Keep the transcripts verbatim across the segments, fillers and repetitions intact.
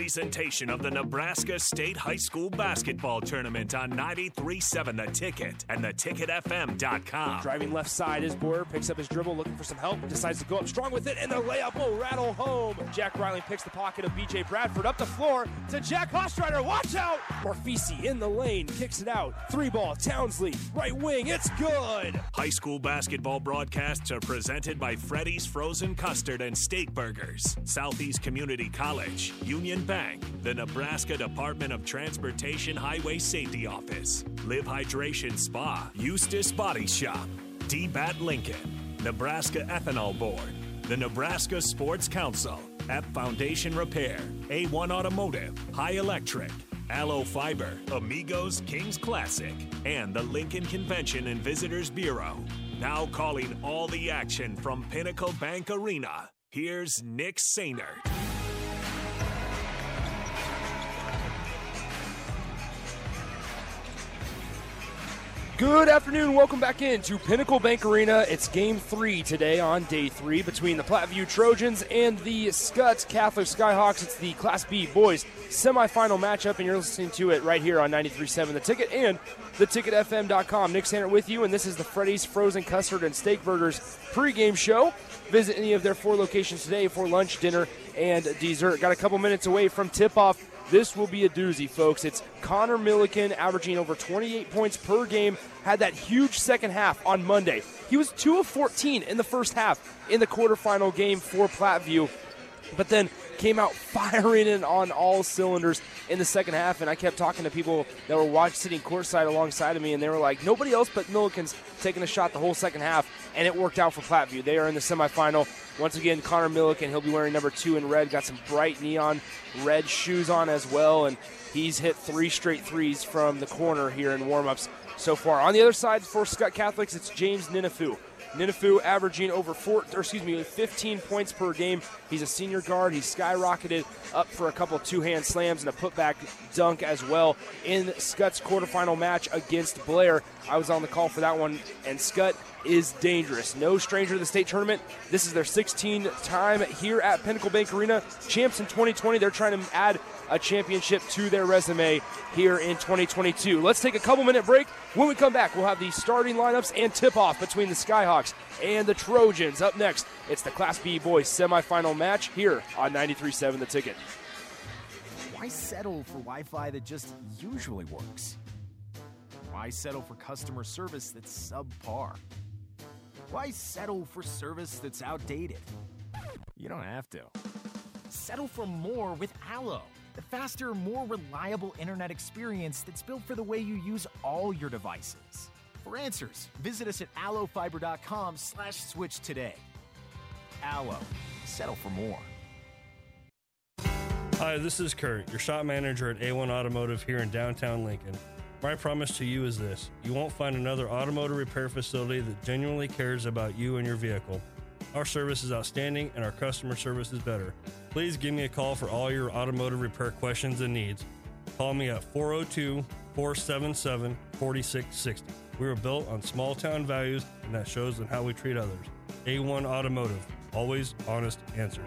presentation of the Nebraska State High School Basketball Tournament on ninety-three point seven The Ticket and the ticket f m dot com. Driving left side is Boyer, picks up his dribble, looking for some help, decides to go up strong with it, and the layup will rattle home. Jack Riley picks the pocket of B J Bradford up the floor to Jack Hostrider. Watch out! Morfisi in the lane, kicks it out. Three ball, Townsley, right wing, it's good! High school basketball broadcasts are presented by Freddy's Frozen Custard and Steak Burgers, Southeast Community College, Union Bank, the Nebraska Department of Transportation Highway Safety Office, Live Hydration Spa, Eustace Body Shop, D B A T Lincoln, Nebraska Ethanol Board, the Nebraska Sports Council, Epp Foundation Repair, A one Automotive, High Electric, Allo Fiber, Amigos, King's Classic, and the Lincoln Convention and Visitors Bureau. Now calling all the action from Pinnacle Bank Arena, here's Nick Sanner. Good afternoon. Welcome back in to Pinnacle Bank Arena. It's game three today on day three between the Platteview Trojans and the Skutt Catholic Skyhawks. It's the Class B boys semifinal matchup, and you're listening to it right here on ninety-three point seven The Ticket and the ticket f m dot com. Nick Sanner with you, and this is the Freddy's Frozen Custard and Steak Burgers pregame show. Visit any of their four locations today for lunch, dinner, and dessert. Got a couple minutes away from tip-off. This will be a doozy, folks. It's Connor Milliken averaging over twenty-eight points per game. Had that huge second half on Monday. He was two of fourteen in the first half in the quarterfinal game for Platteview, but then came out firing in on all cylinders in the second half. And I kept talking to people that were watching sitting courtside alongside of me, and they were like, nobody else but Milliken's taking a shot the whole second half, and it worked out for Platteview. They are in the semifinal. Once again, Connor Milliken, he'll be wearing number two in red, got some bright neon red shoes on as well, and he's hit three straight threes from the corner here in warm-ups so far. On the other side for Skutt Catholics, it's James Ninifu. Ninifu averaging over four, or excuse me, fifteen points per game. He's a senior guard. He skyrocketed up for a couple two-hand slams and a putback dunk as well in Scutt's quarterfinal match against Blair. I was on the call for that one, and Skutt is dangerous. No stranger to the state tournament. This is their sixteenth time here at Pinnacle Bank Arena. Champs in twenty twenty. They're trying to add a championship to their resume here in twenty twenty-two. Let's take a couple minute break. When we come back, we'll have the starting lineups and tip-off between the Skyhawks and the Trojans. Up next, it's the Class B boys semifinal match here on ninety-three point seven The Ticket. Why settle for Wi-Fi that just usually works? Why settle for customer service that's subpar? Why settle for service that's outdated? You don't have to. Settle for more with Allo, the faster, more reliable internet experience that's built for the way you use all your devices. For answers, visit us at allofiber.com slash switch today. Allo, settle for more. Hi, this is Kurt, your shop manager at A one Automotive here in downtown Lincoln. My promise to you is this: you won't find another automotive repair facility that genuinely cares about you and your vehicle. Our service is outstanding and our customer service is better. Please give me a call for all your automotive repair questions and needs. Call me at four oh two, four seven seven, four six six oh. We were built on small town values, and that shows in how we treat others. A one Automotive, always honest answers.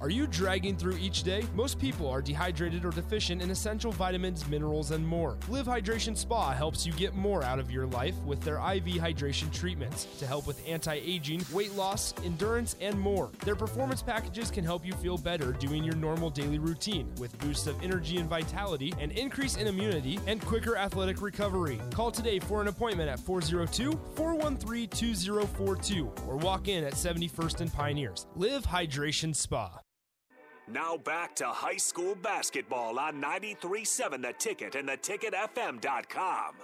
Are you dragging through each day? Most people are dehydrated or deficient in essential vitamins, minerals, and more. Live Hydration Spa helps you get more out of your life with their I V hydration treatments to help with anti-aging, weight loss, endurance, and more. Their performance packages can help you feel better doing your normal daily routine with boosts of energy and vitality, an increase in immunity, and quicker athletic recovery. Call today for an appointment at four oh two, four one three, two oh four two or walk in at seventy-first and Pioneers. Live Hydration Spa. Now back to high school basketball on ninety-three point seven The Ticket and the ticket f m dot com.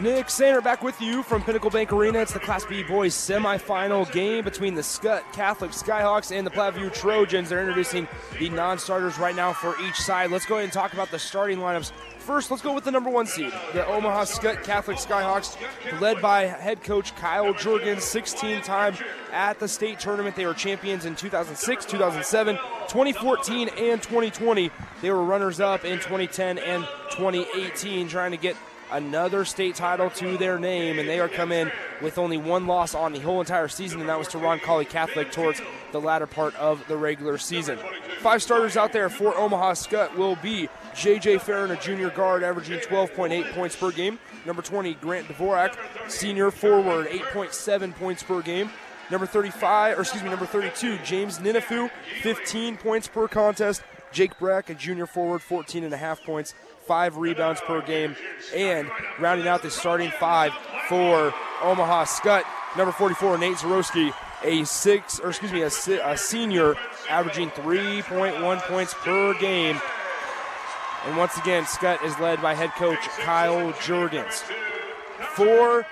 Nick Sanner back with you from Pinnacle Bank Arena. It's the Class B boys semifinal game between the Skutt Catholic Skyhawks and the Platteview Trojans. They're introducing the non-starters right now for each side. Let's go ahead and talk about the starting lineups. First, let's go with the number one seed, the Omaha Skutt Catholic Skyhawks, led by head coach Kyle Jurgens, sixteen-time at the state tournament. They were champions in two thousand six, two thousand seven, twenty fourteen, and twenty twenty. They were runners-up in twenty ten and twenty eighteen, trying to get another state title to their name, and they are come in with only one loss on the whole entire season, and that was to Ron Colley Catholic towards the latter part of the regular season. Five starters out there for Omaha Skutt will be J J. Farron, a junior guard, averaging twelve point eight points per game. Number twenty, Grant Dvorak, senior forward, eight point seven points per game. Number thirty-five, or excuse me, number thirty-two, James Ninifu, fifteen points per contest. Jake Brack, a junior forward, fourteen point five points, five rebounds per game. And rounding out the starting five for Omaha Skutt, number forty-four, Nate Zorowski, a six, or excuse me, a, a senior, averaging three point one points per game. And once again, Skutt is led by head coach Kyle Jurgens. For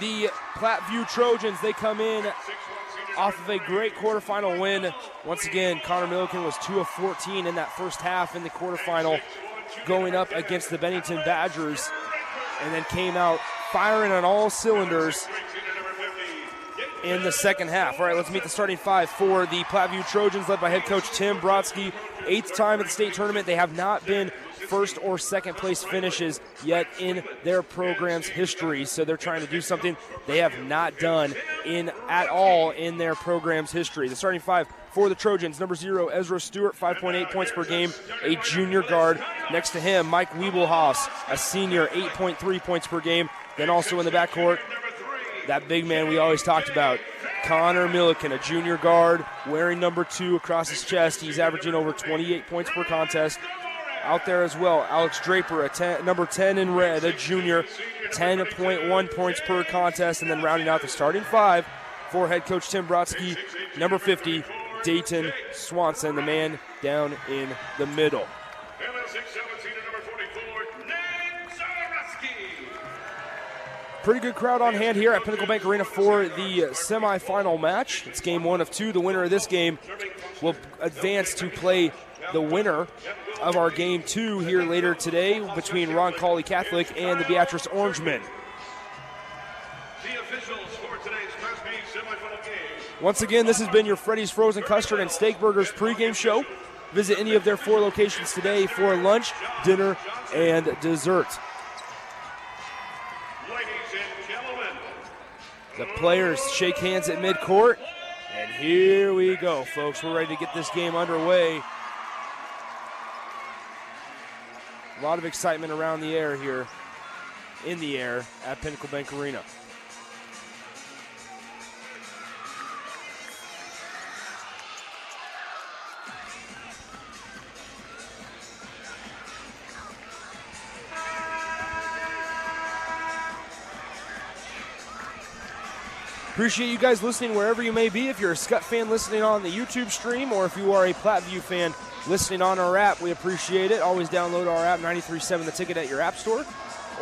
the Platteview Trojans, they come in off of a great quarterfinal win. Once again, Connor Milliken was two of fourteen in that first half in the quarterfinal, going up against the Bennington Badgers, and then came out firing on all cylinders in the second half. All right, let's meet the starting five for the Platteview Trojans, led by head coach Tim Brodsky. Eighth time at the state tournament. They have not been first or second place finishes yet in their program's history, so they're trying to do something they have not done in at all in their program's history. The starting five for the Trojans, number zero, Ezra Stewart, five point eight points per game, a junior guard. Next to him, Mike Wiebelhaus, a senior, eight point three points per game. Then also in the backcourt, that big man we always talked about, Connor Milliken, a junior guard, wearing number two across his chest. He's averaging over twenty-eight points per contest. Out there as well, Alex Draper, a ten, number ten in red, a junior, ten point one points per contest. And then rounding out the starting five for head coach Tim Brodsky, number fifty, Dayton Swanson, the man down in the middle. Pretty good crowd on hand here at Pinnacle Bank Arena for the semifinal match. It's game one of two. The winner of this game will advance to play the winner of our game two here later today between Ron Colley Catholic and the Beatrice Orangemen. Once again, this has been your Freddy's Frozen Custard and Steak Burgers pregame show. Visit any of their four locations today for lunch, dinner, and dessert. The players shake hands at midcourt, and here we go, folks. We're ready to get this game underway. A lot of excitement around the air here, in the air at Pinnacle Bank Arena. Appreciate you guys listening wherever you may be. If you're a Skutt fan listening on the YouTube stream, or if you are a Platteview fan listening on our app, we appreciate it. Always download our app, ninety-three point seven The Ticket, at your app store.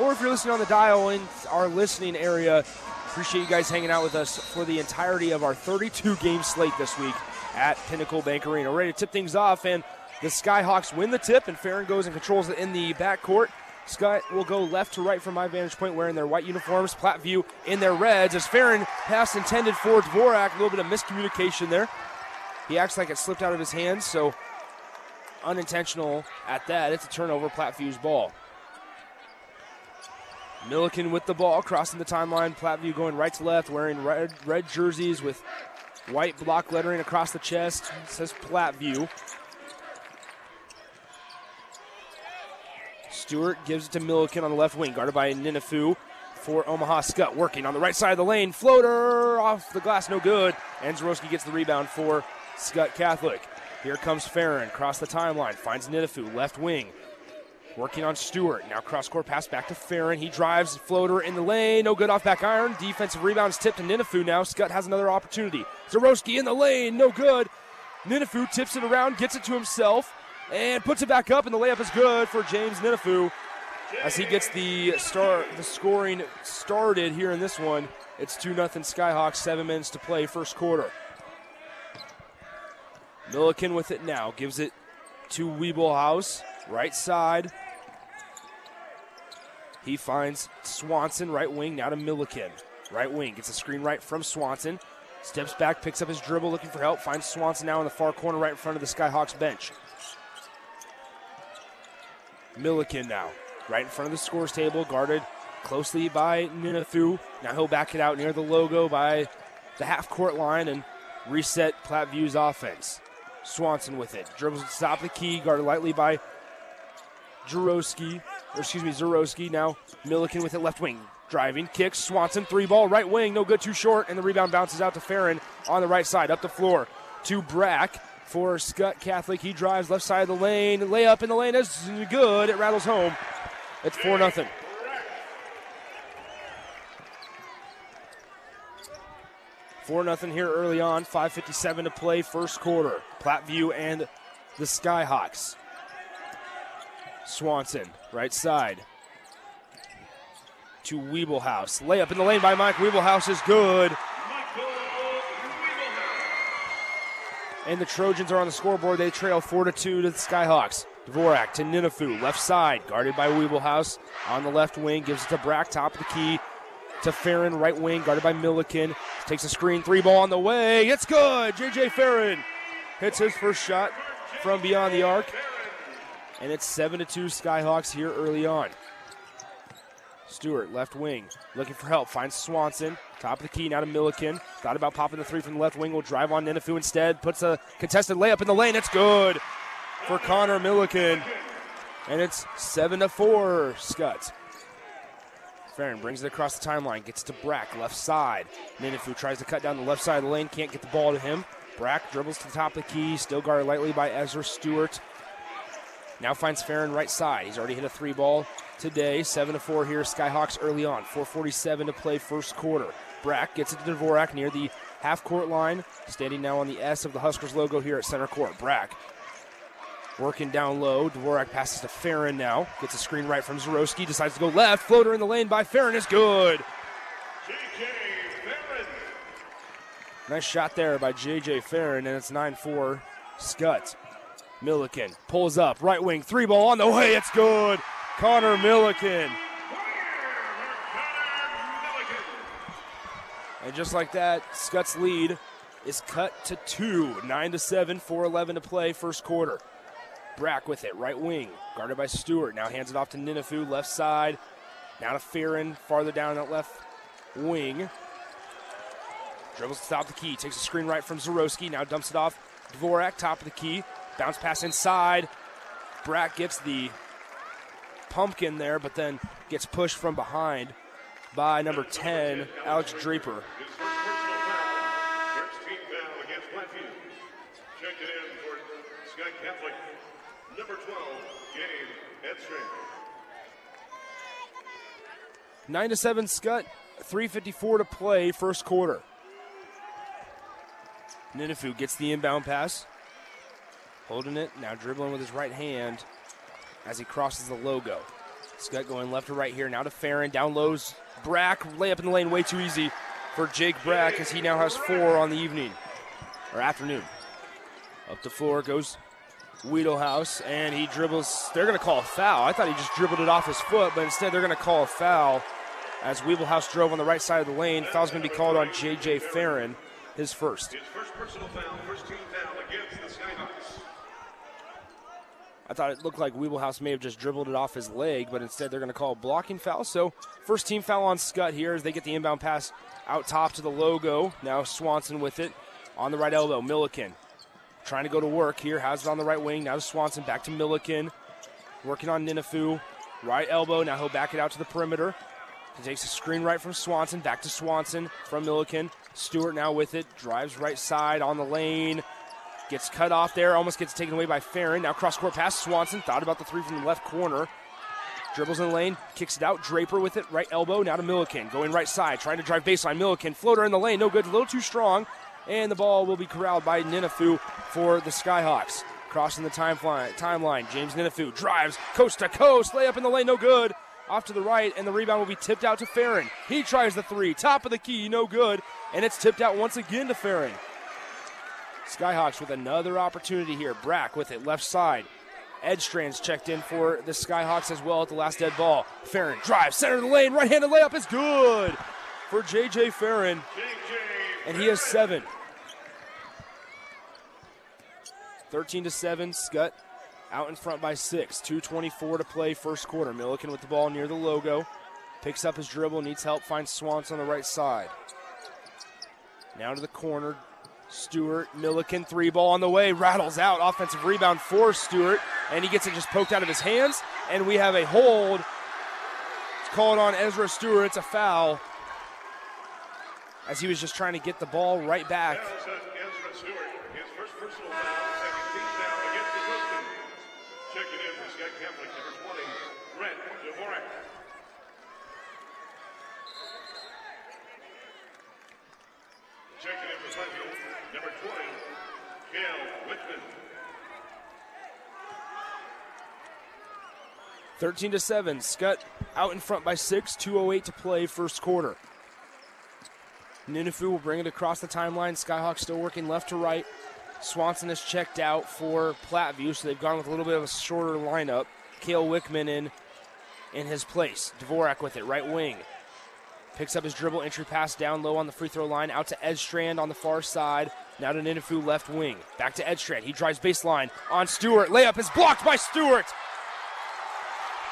Or if you're listening on the dial in our listening area, appreciate you guys hanging out with us for the entirety of our thirty-two game slate this week at Pinnacle Bank Arena. We're ready to tip things off, and the Skyhawks win the tip, and Farron goes and controls it in the backcourt. Skutt will go left to right from my vantage point, wearing their white uniforms, Platteview in their reds, as Farron, pass intended for Dvorak. A little bit of miscommunication there. He acts like it slipped out of his hands, so unintentional at that. It's a turnover, Plattview's ball. Milliken with the ball, crossing the timeline. Platteview going right to left, wearing red, red jerseys with white block lettering across the chest. It says Platteview. Stewart gives it to Milliken on the left wing, guarded by Ninifu for Omaha Skutt. Working on the right side of the lane, floater off the glass, no good. And Zorowski gets the rebound for Skutt Catholic. Here comes Farron, across the timeline, finds Ninifu, left wing. Working on Stewart, now cross-court pass back to Farron. He drives, floater in the lane, no good off back iron. Defensive rebound is tipped to Ninifu now. Skutt has another opportunity. Zorowski in the lane, no good. Ninifu tips it around, gets it to himself, and puts it back up, and the layup is good for James Ninifu as he gets the start, the scoring started here in this one. It's two nothing Skyhawks, seven minutes to play, first quarter. Milliken with it now, gives it to Wiebelhaus, right side. He finds Swanson, right wing, now to Milliken. Right wing, gets a screen right from Swanson, steps back, picks up his dribble, looking for help, finds Swanson now in the far corner right in front of the Skyhawks bench. Milliken now, right in front of the scores table, guarded closely by Ninifu. Now he'll back it out near the logo by the half-court line and reset Plattview's offense. Swanson with it. Dribbles to stop the key, guarded lightly by Zorowski, or excuse me, Zorowski. Now Milliken with it, left wing. Driving, kicks, Swanson, three ball, right wing, no good, too short, and the rebound bounces out to Farron on the right side, up the floor to Brack for Skutt Catholic. He drives left side of the lane, layup in the lane is good, it rattles home. It's four nothing. four nothing here early on, five fifty-seven to play, first quarter. Platteview and the Skyhawks. Swanson, right side to Wiebelhaus. Layup in the lane by Mike Wiebelhaus is good. And the Trojans are on the scoreboard. They trail four to two to the Skyhawks. Dvorak to Ninifu, left side, guarded by Wiebelhaus on the left wing, gives it to Brack, top of the key to Farron, right wing, guarded by Milliken. Takes a screen, three ball on the way. It's good. J J. Farron hits his first shot from beyond the arc. And it's seven to two Skyhawks here early on. Stewart, left wing, looking for help, finds Swanson, top of the key, now to Milliken, thought about popping the three from the left wing, will drive on Ninifu instead, puts a contested layup in the lane, it's good for Connor Milliken, and it's seven to four, Skutt. Farron brings it across the timeline, gets to Brack, left side, Ninifu tries to cut down the left side of the lane, can't get the ball to him, Brack dribbles to the top of the key, still guarded lightly by Ezra Stewart, now finds Farron right side, he's already hit a three ball today, seven to four here, Skyhawks early on, four forty-seven to play first quarter. Brack gets it to Dvorak near the half-court line, standing now on the S of the Huskers logo here at center court. Brack working down low, Dvorak passes to Farron now, gets a screen right from Zorowski, decides to go left, floater in the lane by Farron is good. J J. Farron. Nice shot there by J J. Farron, and it's nine four Skutt. Milliken pulls up, right wing, three ball on the way, it's good. Connor Milliken. And just like that, Scott's lead is cut to two. nine to seven, four eleven to play, first quarter. Brack with it, right wing, guarded by Stewart. Now hands it off to Ninifu, left side. Now to Farron, farther down that left wing. Dribbles to stop the key, takes a screen right from Zorowski. Now dumps it off Dvorak, top of the key. Bounce pass inside. Brack gets the pumpkin there, but then gets pushed from behind by number ten, Alex Draper. Number twelve, Gabe Edstrand. nine to seven Skutt, three fifty-four to play, first quarter. Ninifu gets the inbound pass, holding it, now dribbling with his right hand as he crosses the logo. Skutt going left to right here, now to Farron, down lows, Brack, layup in the lane, way too easy for Jake Brack as he now has four on the evening, or afternoon. Up the floor goes Wiebelhaus, and he dribbles, they're gonna call a foul. I thought he just dribbled it off his foot, but instead they're gonna call a foul as Wiebelhaus drove on the right side of the lane. Foul's gonna be called on J J. Farron, his first. His first personal foul, first team foul against the Skyhawks. I thought it looked like Wiebelhaus may have just dribbled it off his leg, but instead they're going to call a blocking foul. So first team foul on Skutt here as they get the inbound pass out top to the logo. Now Swanson with it on the right elbow. Milliken trying to go to work here. Has it on the right wing. Now to Swanson. Back to Milliken. Working on Ninifu. Right elbow. Now he'll back it out to the perimeter. He takes a screen right from Swanson. Back to Swanson from Milliken. Stewart now with it. Drives right side on the lane. Gets cut off there, almost gets taken away by Farron. Now cross-court pass, Swanson thought about the three from the left corner. Dribbles in the lane, kicks it out, Draper with it, right elbow, now to Milliken. Going right side, trying to drive baseline, Milliken, floater in the lane, no good, a little too strong. And the ball will be corralled by Ninifu for the Skyhawks. Crossing the timeline, timeline. James Ninifu drives coast to coast, layup in the lane, no good. Off to the right, and the rebound will be tipped out to Farron. He tries the three, top of the key, no good. And it's tipped out once again to Farron. Skyhawks with another opportunity here. Brack with it, left side. Edstrand's checked in for the Skyhawks as well at the last dead ball. Farron drives, center of the lane, right-handed layup is good for J J. Farron. And he has seven. thirteen to seven, Skutt out in front by six. two twenty-four to play first quarter. Milliken with the ball near the logo. Picks up his dribble, needs help, finds Swanson on the right side. Now to the corner. Stewart, Milliken, three ball on the way, rattles out. Offensive rebound for Stewart, and he gets it just poked out of his hands, and we have a hold. It's called on Ezra Stewart. It's a foul, as he was just trying to get the ball right back. Checking in for Platteview, number twenty, Kale Wickman. thirteen to seven, Skutt out in front by six, two oh eight to play first quarter. Ninifu will bring it across the timeline. Skyhawk still working left to right. Swanson has checked out for Platteview, so they've gone with a little bit of a shorter lineup. Kale Wickman in, in his place. Dvorak with it, right wing. Picks up his dribble, entry pass down low on the free throw line, out to Edstrand on the far side, now to Ninifu left wing, back to Edstrand, he drives baseline on Stewart, layup is blocked by Stewart!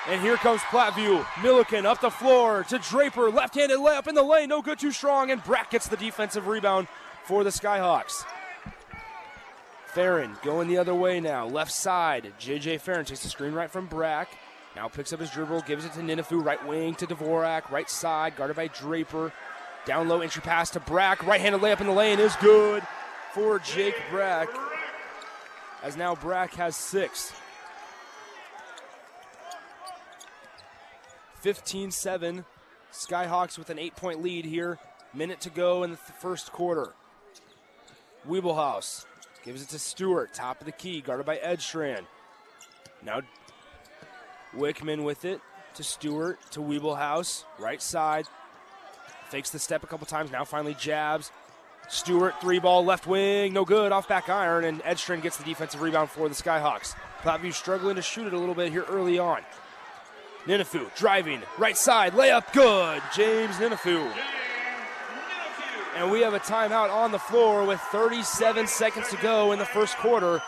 And here comes Platteview, Milliken up the floor to Draper, left-handed layup in the lane, no good, too strong, and Brack gets the defensive rebound for the Skyhawks. Farron going the other way now, left side, J J. Farron takes the screen right from Brack. Now picks up his dribble, gives it to Ninifu, right wing to Dvorak, right side, guarded by Draper. Down low, entry pass to Brack, right-handed layup in the lane is good for Jake Brack, as now Brack has six. fifteen seven, Skyhawks with an eight-point lead here, minute to go in the th- first quarter. Wiebelhaus gives it to Stewart, top of the key, guarded by Edstrand. Now Wickman with it to Stewart, to Wiebelhaus, right side. Fakes the step a couple times, now finally jabs. Stewart, three ball, left wing, no good, off back iron, and Edstrand gets the defensive rebound for the Skyhawks. Platteview struggling to shoot it a little bit here early on. Ninifu driving, right side, layup, good, James Ninifu. And we have a timeout on the floor with thirty-seven seconds to go in the first quarter.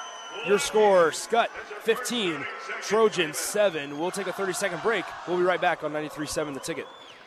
Your score, Skutt fifteen, Trojans seven. We'll take a thirty-second break. We'll be right back on ninety-three point seven The Ticket.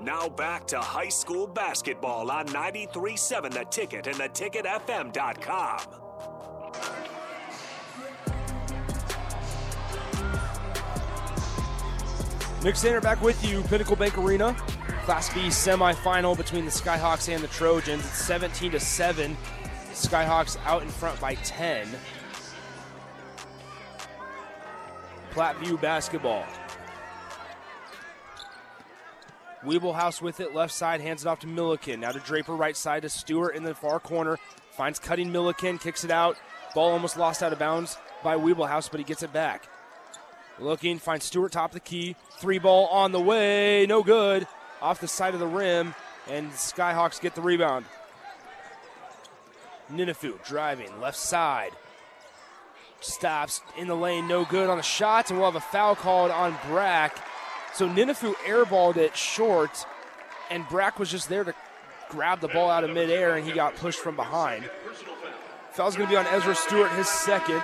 Now back to high school basketball on ninety-three point seven The Ticket and the ticket f m dot com. Nick Sanner back with you, Pinnacle Bank Arena. Class B semifinal between the Skyhawks and the Trojans. It's seventeen to seven. Skyhawks out in front by ten. Platteview basketball. Wiebelhaus with it, left side, hands it off to Milliken. Now to Draper, right side to Stewart in the far corner. Finds cutting Milliken, kicks it out. Ball almost lost out of bounds by Wiebelhaus, but he gets it back. Looking, finds Stewart top of the key. Three ball on the way, no good. Off the side of the rim, and Skyhawks get the rebound. Ninifu driving, left side. Stops in the lane, no good on the shots, and we'll have a foul called on Brack. So Ninifu airballed it short, and Brack was just there to grab the ball out of midair, and he got pushed from behind. Foul's going to be on Ezra Stewart, his second.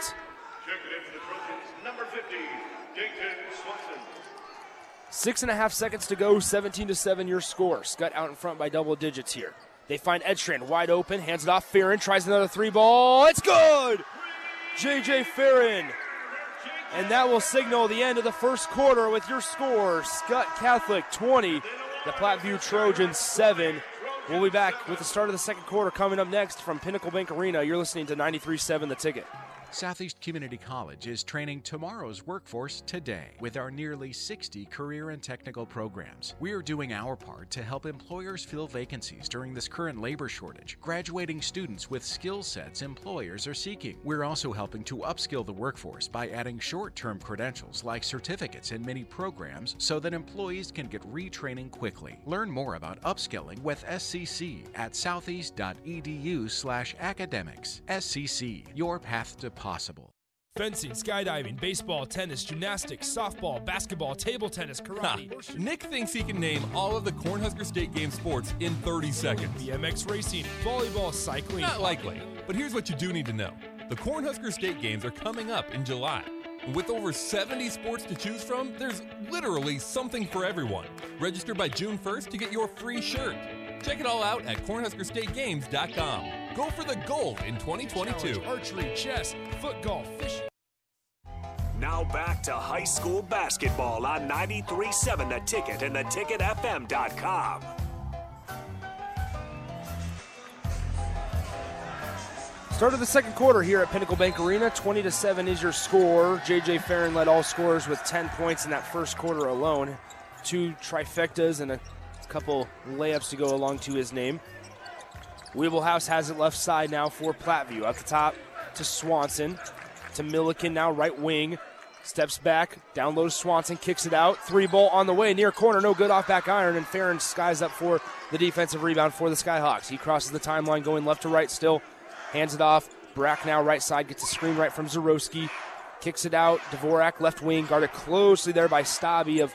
Six and a half seconds to go, seventeen to seven, your score. Skutt out in front by double digits here. They find Edstrand wide open, hands it off. Farron tries another three ball. It's good! J J. Farron. And that will signal the end of the first quarter with your score. Skutt Catholic twenty, the Platteview Trojans seven. We'll be back with the start of the second quarter coming up next from Pinnacle Bank Arena. You're listening to ninety-three point seven The Ticket. Southeast Community College is training tomorrow's workforce today with our nearly sixty career and technical programs. We are doing our part to help employers fill vacancies during this current labor shortage, graduating students with skill sets employers are seeking. We're also helping to upskill the workforce by adding short-term credentials like certificates in many programs so that employees can get retraining quickly. Learn more about upskilling with S C C at southeast dot e d u slash academics. S C C, your path to possible. Fencing, skydiving, baseball, tennis, gymnastics, softball, basketball, table tennis, karate. Huh. Nick thinks he can name all of the Cornhusker State Game sports in thirty seconds. B M X racing, volleyball, cycling. Not likely, but here's what you do need to know. The Cornhusker State Games are coming up in July. With over seventy sports to choose from, there's literally something for everyone. Register by June first to get your free shirt. Check it all out at cornhusker state games dot com. Go for the gold in twenty twenty-two. Archery, chess, foot golf, fishing. Now back to high school basketball on ninety-three point seven The Ticket and the ticket f m dot com. Start of the second quarter here at Pinnacle Bank Arena. twenty to seven is your score. J J. Farron led all scorers with ten points in that first quarter alone. Two trifectas and a couple layups to go along to his name. Wiebelhaus has it left side now for Platteview. Up the top to Swanson, to Milliken now right wing. Steps back, down low to Swanson, kicks it out. Three ball on the way, near corner, no good off back iron, and Farron skies up for the defensive rebound for the Skyhawks. He crosses the timeline going left to right still, hands it off. Brack now right side, gets a screen right from Zorowski. Kicks it out, Dvorak left wing, guarded closely there by Stabby of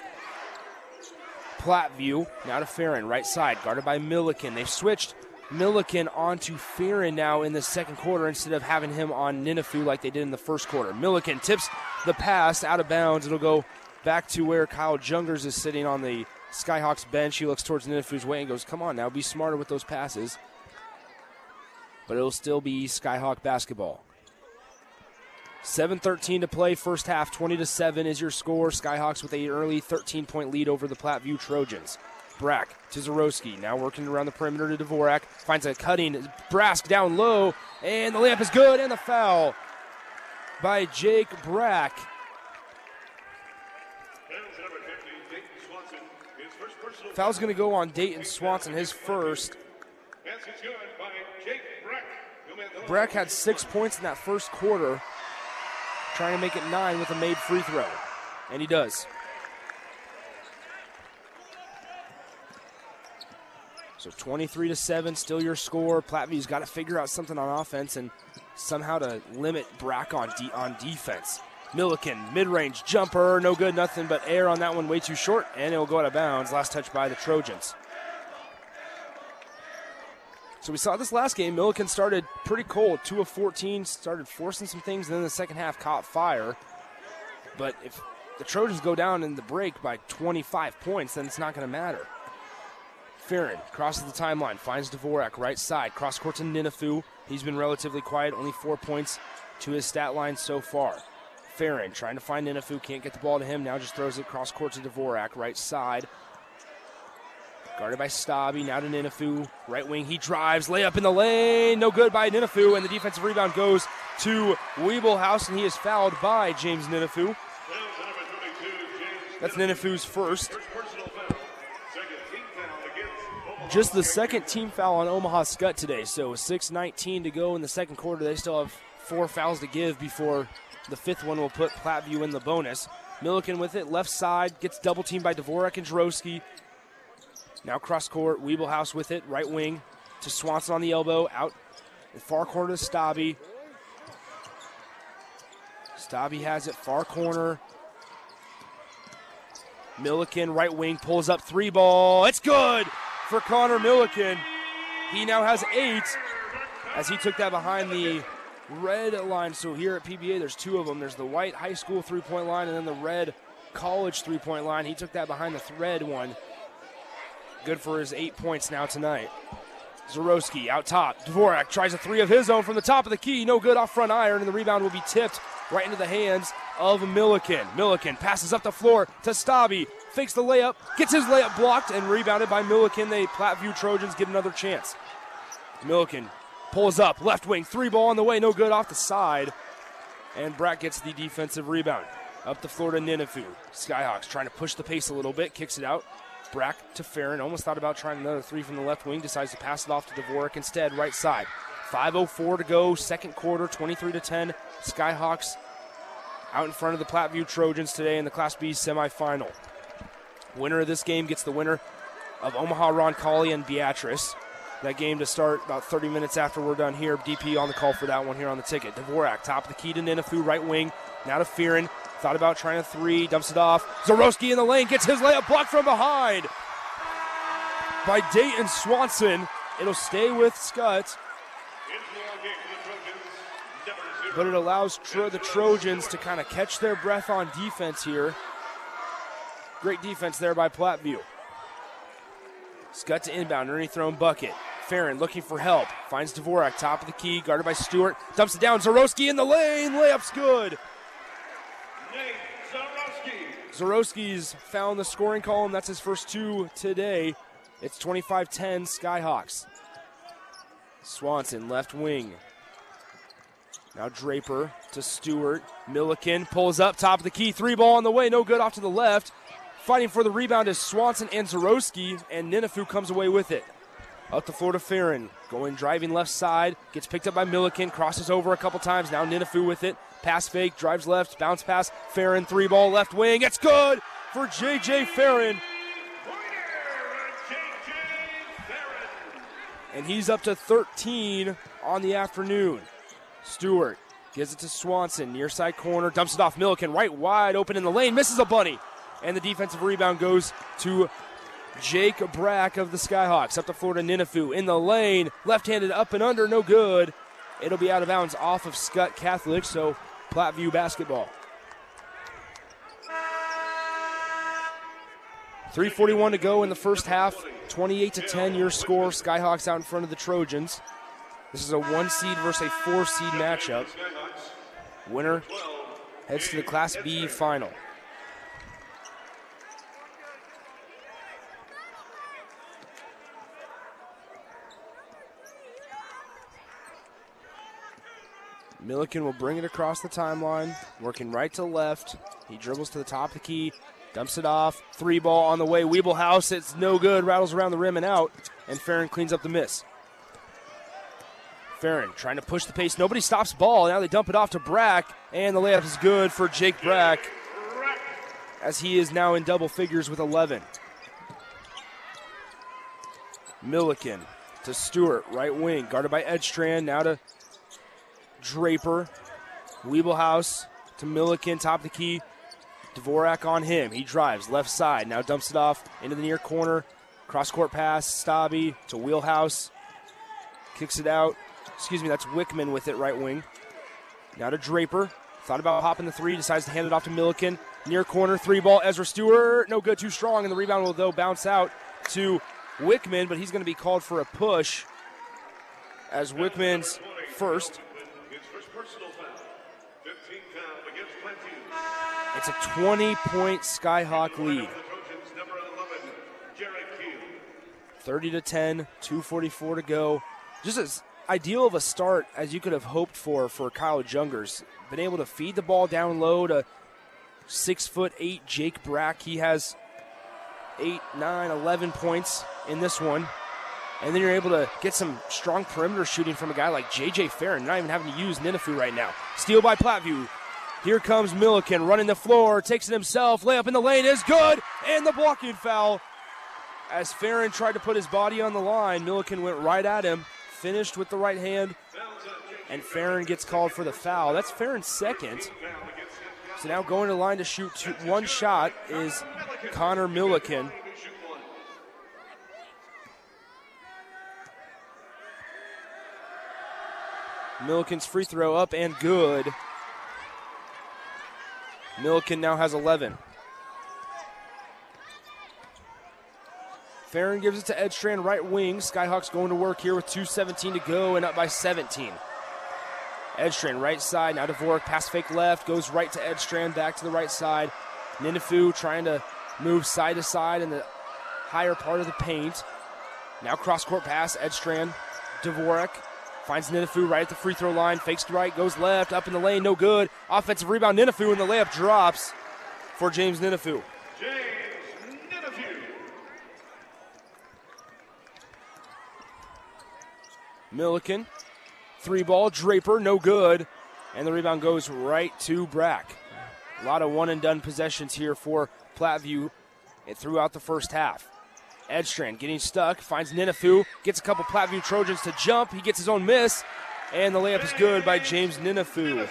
Platteview. Now to Farron, right side, guarded by Milliken. They've switched Milliken onto Farron now in the second quarter instead of having him on Ninifu like they did in the first quarter. Milliken tips the pass out of bounds. It'll go back to where Kyle Jurgens is sitting on the Skyhawks bench. He looks towards Ninifu's way and goes, come on now, be smarter with those passes. But it'll still be Skyhawk basketball. seven thirteen to play, first half, twenty to seven is your score. Skyhawks with an early thirteen-point lead over the Platteview Trojans. Brack to Zorowski, now working around the perimeter to Dvorak, finds a cutting, Brask down low, and the layup is good, and the foul by Jake Brack. Foul's going to go on Dayton Swanson, his first. Brack had six points in that first quarter, trying to make it nine with a made free throw, and he does. So twenty-three to seven, still your score. Plattview's got to figure out something on offense and somehow to limit Brack on de- on defense. Milliken, mid-range jumper, no good, nothing but air on that one, way too short, and it'll go out of bounds. Last touch by the Trojans. So we saw this last game. Milliken started pretty cold, two of fourteen, started forcing some things, and then the second half caught fire. But if the Trojans go down in the break by twenty-five points, then it's not going to matter. Farron crosses the timeline, finds Dvorak, right side, cross-court to Ninifu. He's been relatively quiet, only four points to his stat line so far. Farron trying to find Ninifu, can't get the ball to him, now just throws it cross-court to Dvorak, right side. Guarded by Stabby, now to Ninifu, right wing, he drives, layup in the lane, no good by Ninifu, and the defensive rebound goes to Wiebelhaus, and he is fouled by James Ninifu. That's Ninifu's first. Just the second team foul on Omaha Skutt today, so six nineteen to go in the second quarter. They still have four fouls to give before the fifth one will put Platteview in the bonus. Milliken with it, left side, gets double-teamed by Dvorak and Zorowski. Now cross-court, Wiebelhaus with it, right wing to Swanson on the elbow, out the far corner to Stabby. Stabby has it, far corner. Milliken, right wing, pulls up three ball. It's good! For Connor Milliken, he now has eight as he took that behind the red line. So here at P B A, there's two of them. There's the white high school three-point line and then the red college three-point line. He took that behind the thread one. Good for his eight points now tonight. Zorowski out top. Dvorak tries a three of his own from the top of the key. No good off front iron, and the rebound will be tipped right into the hands of Milliken. Milliken passes up the floor to Stabby. Fakes the layup, gets his layup blocked, and rebounded by Milliken. The Platteview Trojans get another chance. Milliken pulls up, left wing, three ball on the way, no good off the side. and Brack gets the defensive rebound. Up the floor to Ninifu. Skyhawks trying to push the pace a little bit, kicks it out. Brack to Farron, almost thought about trying another three from the left wing, decides to pass it off to Dvorak instead, right side. five oh four to go, second quarter, twenty-three to ten. Skyhawks out in front of the Platteview Trojans today in the Class B semifinal. Winner of this game gets the winner of Omaha Roncalli and Beatrice. That game to start about thirty minutes after we're done here. D P on the call for that one here on the ticket. Dvorak, top of the key to Ninifu, right wing. Now to Farron. Thought about trying a three, dumps it off. Zorowski in the lane, gets his layup blocked from behind by Dayton Swanson. It'll stay with Skutt, but it allows Tro- the Trojans to kind of catch their breath on defense here. Great defense there by Platteview. Skutt to inbound, underneath their own bucket. Farron looking for help, finds Dvorak, top of the key, guarded by Stewart, dumps it down, Zorowski in the lane, layup's good. Zorowski's found the scoring column. That's his first two today. It's twenty-five ten Skyhawks. Swanson, left wing. Now Draper to Stewart. Milliken pulls up, top of the key. Three ball on the way, no good, off to the left. Fighting for the rebound is Swanson and Zorowski, and Ninifu comes away with it. Up the floor to Farron. Going driving left side. Gets picked up by Milliken, crosses over a couple times. Now Ninifu with it. Pass fake, drives left, bounce pass. Farron, three ball, left wing. It's good for J J. Farron. And he's up to thirteen on the afternoon. Stewart gives it to Swanson, near side corner, dumps it off Milliken, right wide open in the lane, misses a bunny. And the defensive rebound goes to Jake Brack of the Skyhawks. Up the floor to Ninifu, in the lane, left-handed up and under, no good. It'll be out of bounds off of Skutt Catholic, so Platteview basketball. three forty-one to go in the first half. twenty-eight to ten, your score. Skyhawks out in front of the Trojans. This is a one seed versus a four seed matchup. Winner heads to the Class B final. Milliken will bring it across the timeline, working right to left. He dribbles to the top of the key, dumps it off. Three ball on the way. Wiebelhaus, it's no good. Rattles around the rim and out, and Farron cleans up the miss. Farron trying to push the pace. Nobody stops ball. Now they dump it off to Brack, and the layup is good for Jake Brack, as he is now in double figures with eleven. Milliken to Stewart, right wing, guarded by Edstrand. Now to Draper, Wiebelhaus to Milliken, top of the key, Dvorak on him. He drives left side, now dumps it off into the near corner, cross-court pass, Stabby to Wiebelhaus, kicks it out. Excuse me, that's Wickman with it, right wing. Now to Draper, thought about hopping the three, decides to hand it off to Milliken. Near corner, three ball, Ezra Stewart, no good, too strong, and the rebound will, though, bounce out to Wickman, but he's going to be called for a push as Wickman's first. It's a twenty-point Skyhawk lead. thirty to ten, two forty-four to go. Just as ideal of a start as you could have hoped for for Kyle Jungers. Been able to feed the ball down low to six foot eight Jake Brack. He has eight, nine, eleven points in this one. And then you're able to get some strong perimeter shooting from a guy like J J. Farron, not even having to use Ninifu right now. Steal by Platteview. Here comes Milliken, running the floor, takes it himself, layup in the lane is good, and the blocking foul. As Farron tried to put his body on the line, Milliken went right at him, finished with the right hand, and Farron gets called for the foul. That's Farron's second. So now going to the line to shoot two, one shot is Connor Milliken. Milliken's free throw up and good. Milliken now has eleven. Farron gives it to Edstrand, right wing. Skyhawks going to work here with two seventeen to go and up by seventeen. Edstrand, right side, now Dvorak, pass fake left, goes right to Edstrand, back to the right side. Ninifu trying to move side to side in the higher part of the paint. Now cross-court pass, Edstrand, Dvorak, Finds Ninifu right at the free throw line, fakes to right, goes left, up in the lane, no good. Offensive rebound, Ninifu, and the layup drops for James Ninifu. James Ninifu. Milliken, three ball, Draper, no good. And the rebound goes right to Brack. A lot of one-and-done possessions here for Platteview throughout the first half. Edstrand getting stuck, finds Ninifu, gets a couple Platteview Trojans to jump. He gets his own miss, and the layup is good by James Ninifu.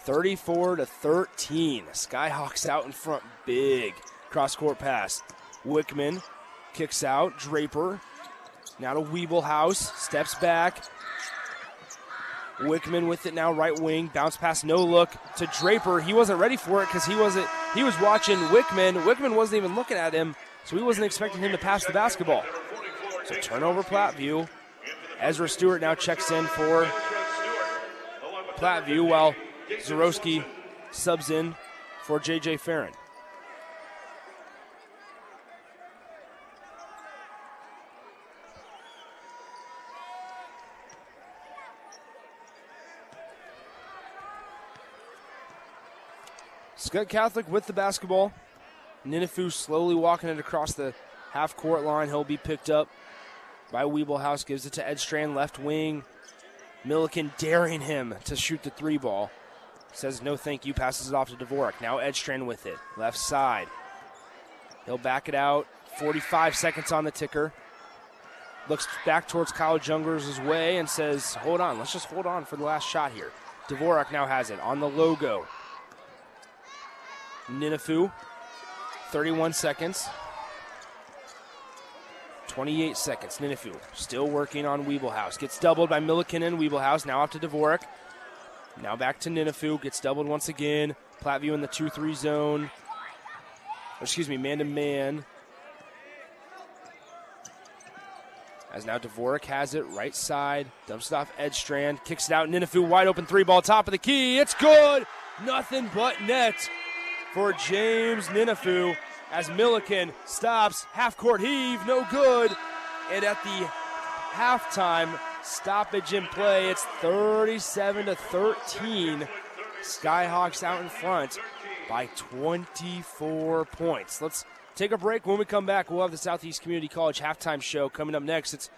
thirty-four to thirteen. Skyhawks out in front, big cross-court pass. Wickman kicks out, Draper. Now to Wiebelhaus, steps back. Wickman with it now, right wing, bounce pass, no look to Draper. He wasn't ready for it because he wasn't. He was watching Wickman. Wickman wasn't even looking at him, so he wasn't expecting him to pass the basketball. So turnover, Platteview. Ezra Stewart now checks in for Platteview while Zorowski subs in for J J. Farron. Skutt Catholic with the basketball. Ninifu slowly walking it across the half-court line. He'll be picked up by Wiebelhaus. Gives it to Edstrand, left wing. Milliken daring him to shoot the three ball. Says no thank you, passes it off to Dvorak. Now Edstrand with it, left side. He'll back it out, forty-five seconds on the ticker. Looks back towards Kyle Jungers' way and says, hold on, let's just hold on for the last shot here. Dvorak now has it on the logo. Ninifu, thirty-one seconds, twenty-eight seconds. Ninifu still working on Wiebelhaus. Gets doubled by Milliken and Wiebelhaus. Now off to Dvorak. Now back to Ninifu. Gets doubled once again. Platteview in the two three zone. Or excuse me, man-to-man. As now Dvorak has it, right side. Dumps it off Edstrand. Kicks it out. Ninifu wide open three ball, top of the key. It's good. Nothing but net for James Ninifu as Milliken stops. Half-court heave, no good. And at the halftime stoppage in play, it's thirty-seven to thirteen. Skyhawks out in front by twenty-four points. Let's take a break. When we come back, we'll have the Southeast Community College halftime show coming up next. It's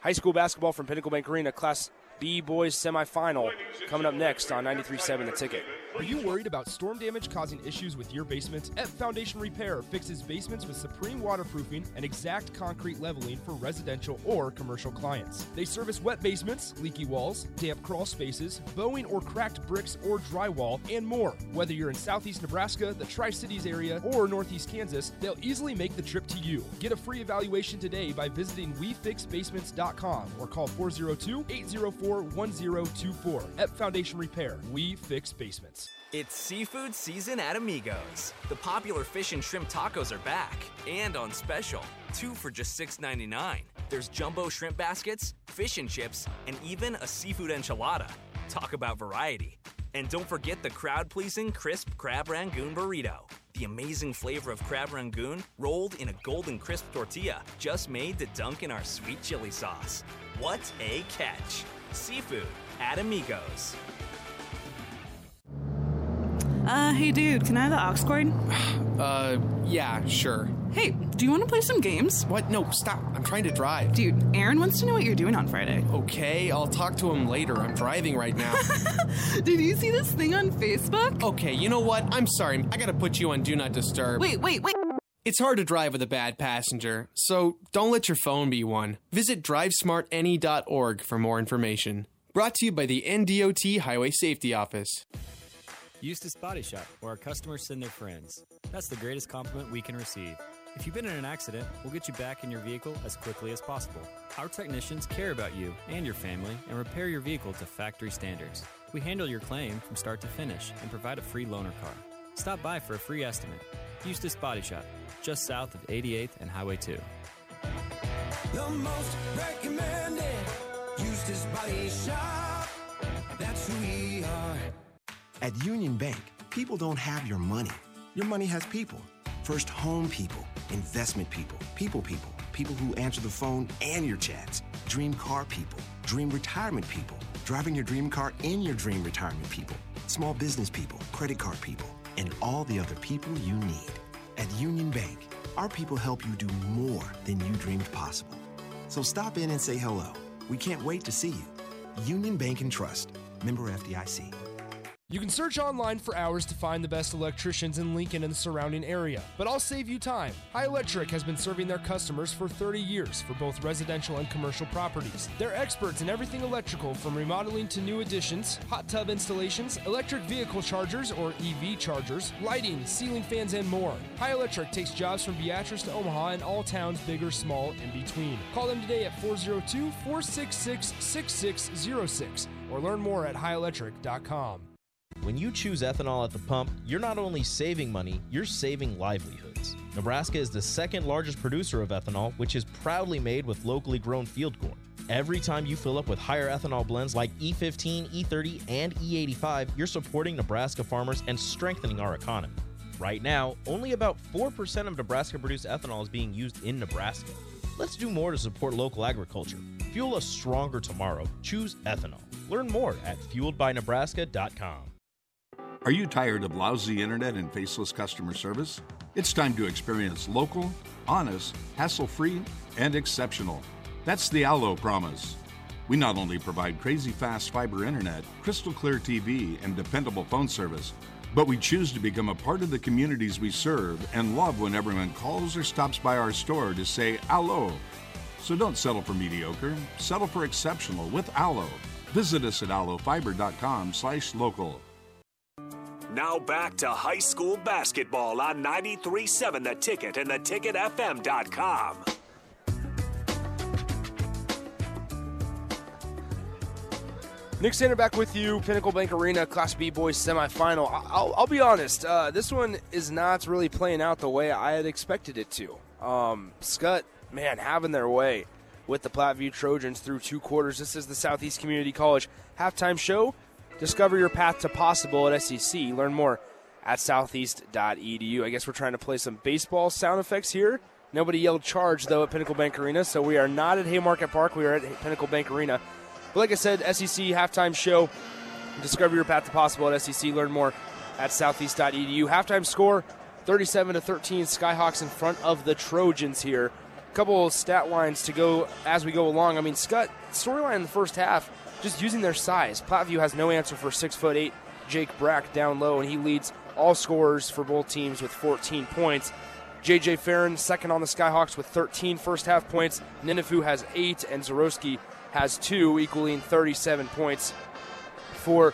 high school basketball from Pinnacle Bank Arena, Class B boys semifinal coming up next on ninety-three seven The Ticket. Are you worried about storm damage causing issues with your basement? Epp Foundation Repair fixes basements with supreme waterproofing and exact concrete leveling for residential or commercial clients. They service wet basements, leaky walls, damp crawl spaces, bowing or cracked bricks or drywall, and more. Whether you're in southeast Nebraska, the Tri-Cities area, or northeast Kansas, they'll easily make the trip to you. Get a free evaluation today by visiting we fix basements dot com or call four oh two, eight oh four, one oh two four. Epp Foundation Repair. We fix basements. It's seafood season at Amigos. The popular fish and shrimp tacos are back and on special. Two for just six ninety-nine. There's jumbo shrimp baskets, fish and chips, and even a seafood enchilada. Talk about variety. And don't forget the crowd-pleasing crisp crab rangoon burrito. The amazing flavor of crab rangoon rolled in a golden crisp tortilla just made to dunk in our sweet chili sauce. What a catch. Seafood at Amigos. Uh, hey dude, can I have the aux cord? Uh, yeah, sure. Hey, do you want to play some games? What? No, stop. I'm trying to drive. Dude, Aaron wants to know what you're doing on Friday. Okay, I'll talk to him later. I'm driving right now. Did you see this thing on Facebook? Okay, you know what? I'm sorry. I gotta put you on Do Not Disturb. Wait, wait, wait. It's hard to drive with a bad passenger, so don't let your phone be one. Visit drive smart N E dot org for more information. Brought to you by the N D O T Highway Safety Office. Eustace Body Shop, where our customers send their friends. That's the greatest compliment we can receive. If you've been in an accident, we'll get you back in your vehicle as quickly as possible. Our technicians care about you and your family and repair your vehicle to factory standards. We handle your claim from start to finish and provide a free loaner car. Stop by for a free estimate. Eustace Body Shop, just south of eighty-eighth and Highway two. The most recommended Eustace Body Shop. That's who we are. At Union Bank, people don't have your money. Your money has people. First home people, investment people, people people, people who answer the phone and your chats, dream car people, dream retirement people, driving your dream car in your dream retirement people, small business people, credit card people, and all the other people you need. At Union Bank, our people help you do more than you dreamed possible. So stop in and say hello. We can't wait to see you. Union Bank and Trust. Member F D I C. You can search online for hours to find the best electricians in Lincoln and the surrounding area, but I'll save you time. High Electric has been serving their customers for thirty years for both residential and commercial properties. They're experts in everything electrical, from remodeling to new additions, hot tub installations, electric vehicle chargers or E V chargers, lighting, ceiling fans, and more. High Electric takes jobs from Beatrice to Omaha and all towns, big or small, in between. Call them today at four oh two, four six six, six six oh six or learn more at high electric dot com. When you choose ethanol at the pump, you're not only saving money, you're saving livelihoods. Nebraska is the second largest producer of ethanol, which is proudly made with locally grown field corn. Every time you fill up with higher ethanol blends like E fifteen, E thirty, and E eighty-five, you're supporting Nebraska farmers and strengthening our economy. Right now, only about four percent of Nebraska-produced ethanol is being used in Nebraska. Let's do more to support local agriculture. Fuel a stronger tomorrow. Choose ethanol. Learn more at fueled by nebraska dot com. Are you tired of lousy internet and faceless customer service? It's time to experience local, honest, hassle-free, and exceptional. That's the Allo promise. We not only provide crazy fast fiber internet, crystal clear T V, and dependable phone service, but we choose to become a part of the communities we serve and love when everyone calls or stops by our store to say Allo. So don't settle for mediocre, settle for exceptional with Allo. Visit us at allo fiber dot com slash local. Now back to high school basketball on ninety-three point seven The Ticket and the ticket f m dot com. Nick Sanner back with you. Pinnacle Bank Arena, Class B Boys semifinal. I'll, I'll be honest, uh, this one is not really playing out the way I had expected it to. Um, Skutt, man, having their way with the Platteview Trojans through two quarters. This is the Southeast Community College halftime show. Discover your path to possible at S E C. Learn more at southeast dot e d u. I guess we're trying to play some baseball sound effects here. Nobody yelled charge, though, at Pinnacle Bank Arena, so we are not at Haymarket Park. We are at Pinnacle Bank Arena. But like I said, S E C halftime show. Discover your path to possible at S E C. Learn more at southeast dot e d u. Halftime score, thirty-seven to thirteen. Skyhawks in front of the Trojans here. A couple of stat lines to go as we go along. I mean, Skutt, storyline in the first half, just using their size. Platteview has no answer for six foot eight Jake Brack down low, and he leads all scorers for both teams with fourteen points. J J. Farron, second on the Skyhawks with thirteen first-half points. Ninifu has eight, and Zorowski has two, equaling thirty-seven points for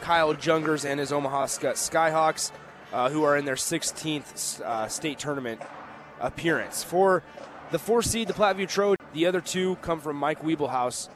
Kyle Jurgens and his Omaha Skutt Skyhawks, uh, who are in their sixteenth uh, state tournament appearance. For the four seed, the Platteview Trojans, the other two come from Mike Wiebelhaus,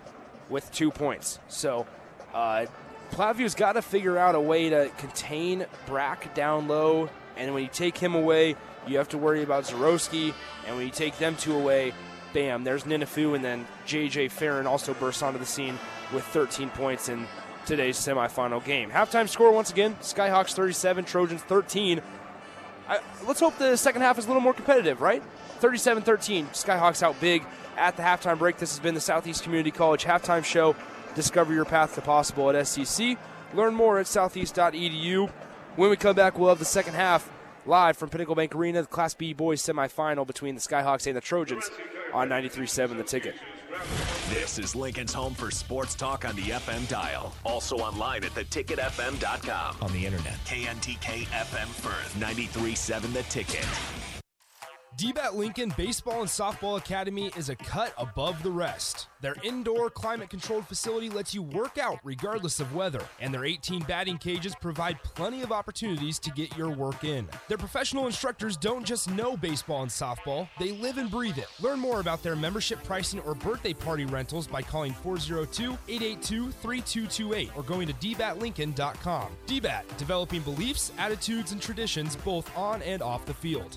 with two points. So uh, Plattview's got to figure out a way to contain Brack down low, and when you take him away, you have to worry about Zorowski, and when you take them two away, bam, there's Ninifu, and then J J. Farron also bursts onto the scene with thirteen points in today's semifinal game. Halftime score once again, Skyhawks thirty-seven, Trojans thirteen. I, let's hope the second half is a little more competitive, right? thirty-seven thirteen, Skyhawks out big at the halftime break. This has been the Southeast Community College halftime show. Discover your path to possible at S E C. Learn more at southeast dot e d u. When we come back, we'll have the second half live from Pinnacle Bank Arena, the Class B Boys semifinal between the Skyhawks and the Trojans on ninety-three point seven The Ticket. This is Lincoln's home for sports talk on the F M dial. Also online at the ticket f m dot com. On the internet. K N T K F M Firth, ninety-three point seven The Ticket. D BAT Lincoln Baseball and Softball Academy is a cut above the rest. Their indoor, climate-controlled facility lets you work out regardless of weather, and their eighteen batting cages provide plenty of opportunities to get your work in. Their professional instructors don't just know baseball and softball, they live and breathe it. Learn more about their membership pricing or birthday party rentals by calling four oh two, eight eight two, three two two eight or going to d bat lincoln dot com. D BAT, developing beliefs, attitudes, and traditions both on and off the field.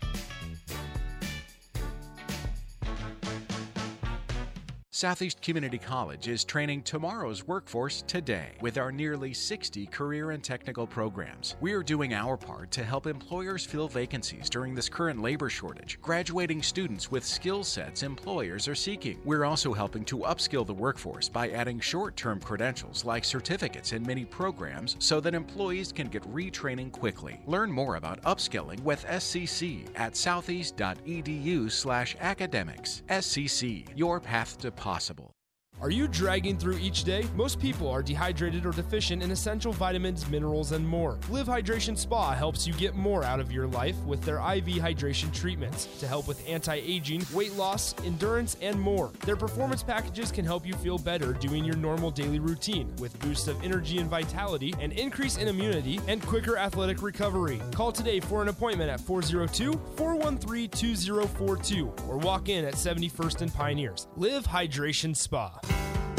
Southeast Community College is training tomorrow's workforce today with our nearly sixty career and technical programs. We are doing our part to help employers fill vacancies during this current labor shortage, graduating students with skill sets employers are seeking. We're also helping to upskill the workforce by adding short-term credentials like certificates in many programs so that employees can get retraining quickly. Learn more about upskilling with S C C at southeast dot e d u slash academics. S C C, your path to poverty. Possible. Are you dragging through each day? Most people are dehydrated or deficient in essential vitamins, minerals, and more. Live Hydration Spa helps you get more out of your life with their I V hydration treatments to help with anti-aging, weight loss, endurance, and more. Their performance packages can help you feel better doing your normal daily routine with boosts of energy and vitality, an increase in immunity, and quicker athletic recovery. Call today for an appointment at four oh two, four one three, two oh four two or walk in at seventy-first and Pioneers. Live Hydration Spa.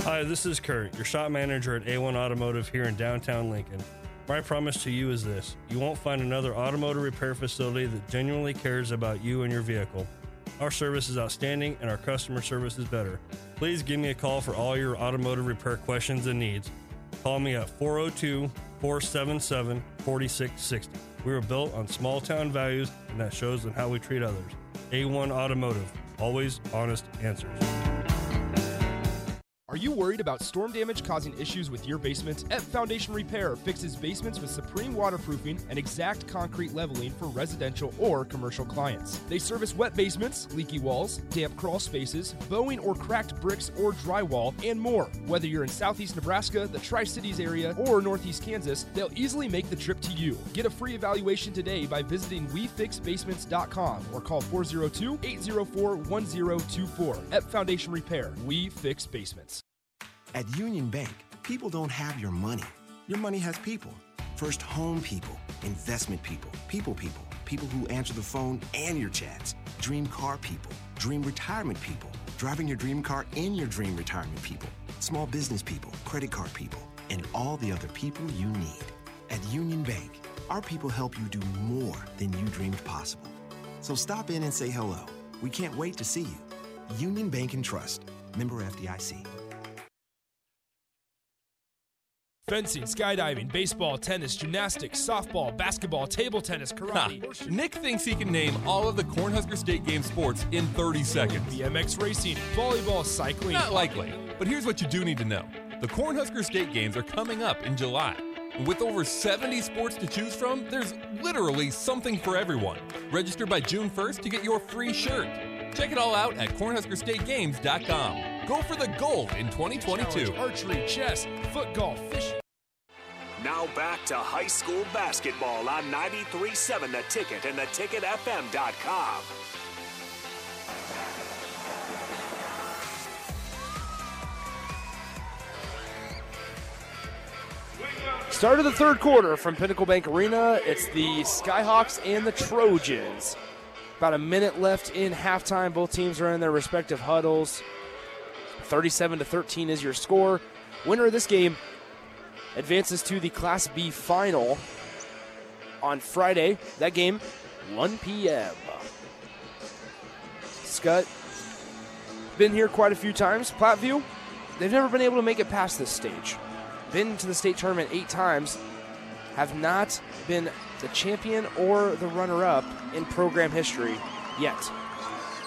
Hi, this is Kurt, your shop manager at A one Automotive here in downtown Lincoln. My promise to you is this: you won't find another automotive repair facility that genuinely cares about you and your vehicle. Our service is outstanding and our customer service is better. Please give me a call for all your automotive repair questions and needs. Call me at four oh two, four seven seven, four six six oh. We were built on small town values, and that shows in how we treat others. A one Automotive, always honest answers. Are you worried about storm damage causing issues with your basement? Epp Foundation Repair fixes basements with supreme waterproofing and exact concrete leveling for residential or commercial clients. They service wet basements, leaky walls, damp crawl spaces, bowing or cracked bricks or drywall, and more. Whether you're in southeast Nebraska, the Tri-Cities area, or northeast Kansas, they'll easily make the trip to you. Get a free evaluation today by visiting we fix basements dot com or call four oh two, eight oh four, one oh two four. Epp Foundation Repair. We Fix Basements. At Union Bank, people don't have your money. Your money has people. First home people, investment people, people people, people who answer the phone and your chats, dream car people, dream retirement people, driving your dream car in your dream retirement people, small business people, credit card people, and all the other people you need. At Union Bank, our people help you do more than you dreamed possible. So stop in and say hello. We can't wait to see you. Union Bank and Trust. Member F D I C. Fencing, skydiving, baseball, tennis, gymnastics, softball, basketball, table tennis, karate. Huh. Nick thinks he can name all of the Cornhusker State Game sports in thirty seconds. B M X racing, volleyball, cycling. Not likely, but here's what you do need to know. The Cornhusker State Games are coming up in July. With over seventy sports to choose from, there's literally something for everyone. Register by June first to get your free shirt. Check it all out at cornhusker state games dot com. Go for the gold in twenty twenty-two. Archery, chess, foot golf, fishing. Now back to high school basketball on ninety-three point seven The Ticket and the ticket f m dot com. Start of the third quarter from Pinnacle Bank Arena. It's the Skyhawks and the Trojans. About a minute left in halftime. Both teams are in their respective huddles. thirty-seven to thirteen is your score. Winner of this game advances to the Class B final on Friday. That game, one p.m. Skutt, been here quite a few times. Platteview, they've never been able to make it past this stage. Been to the state tournament eight times. Have not been the champion or the runner-up in program history yet.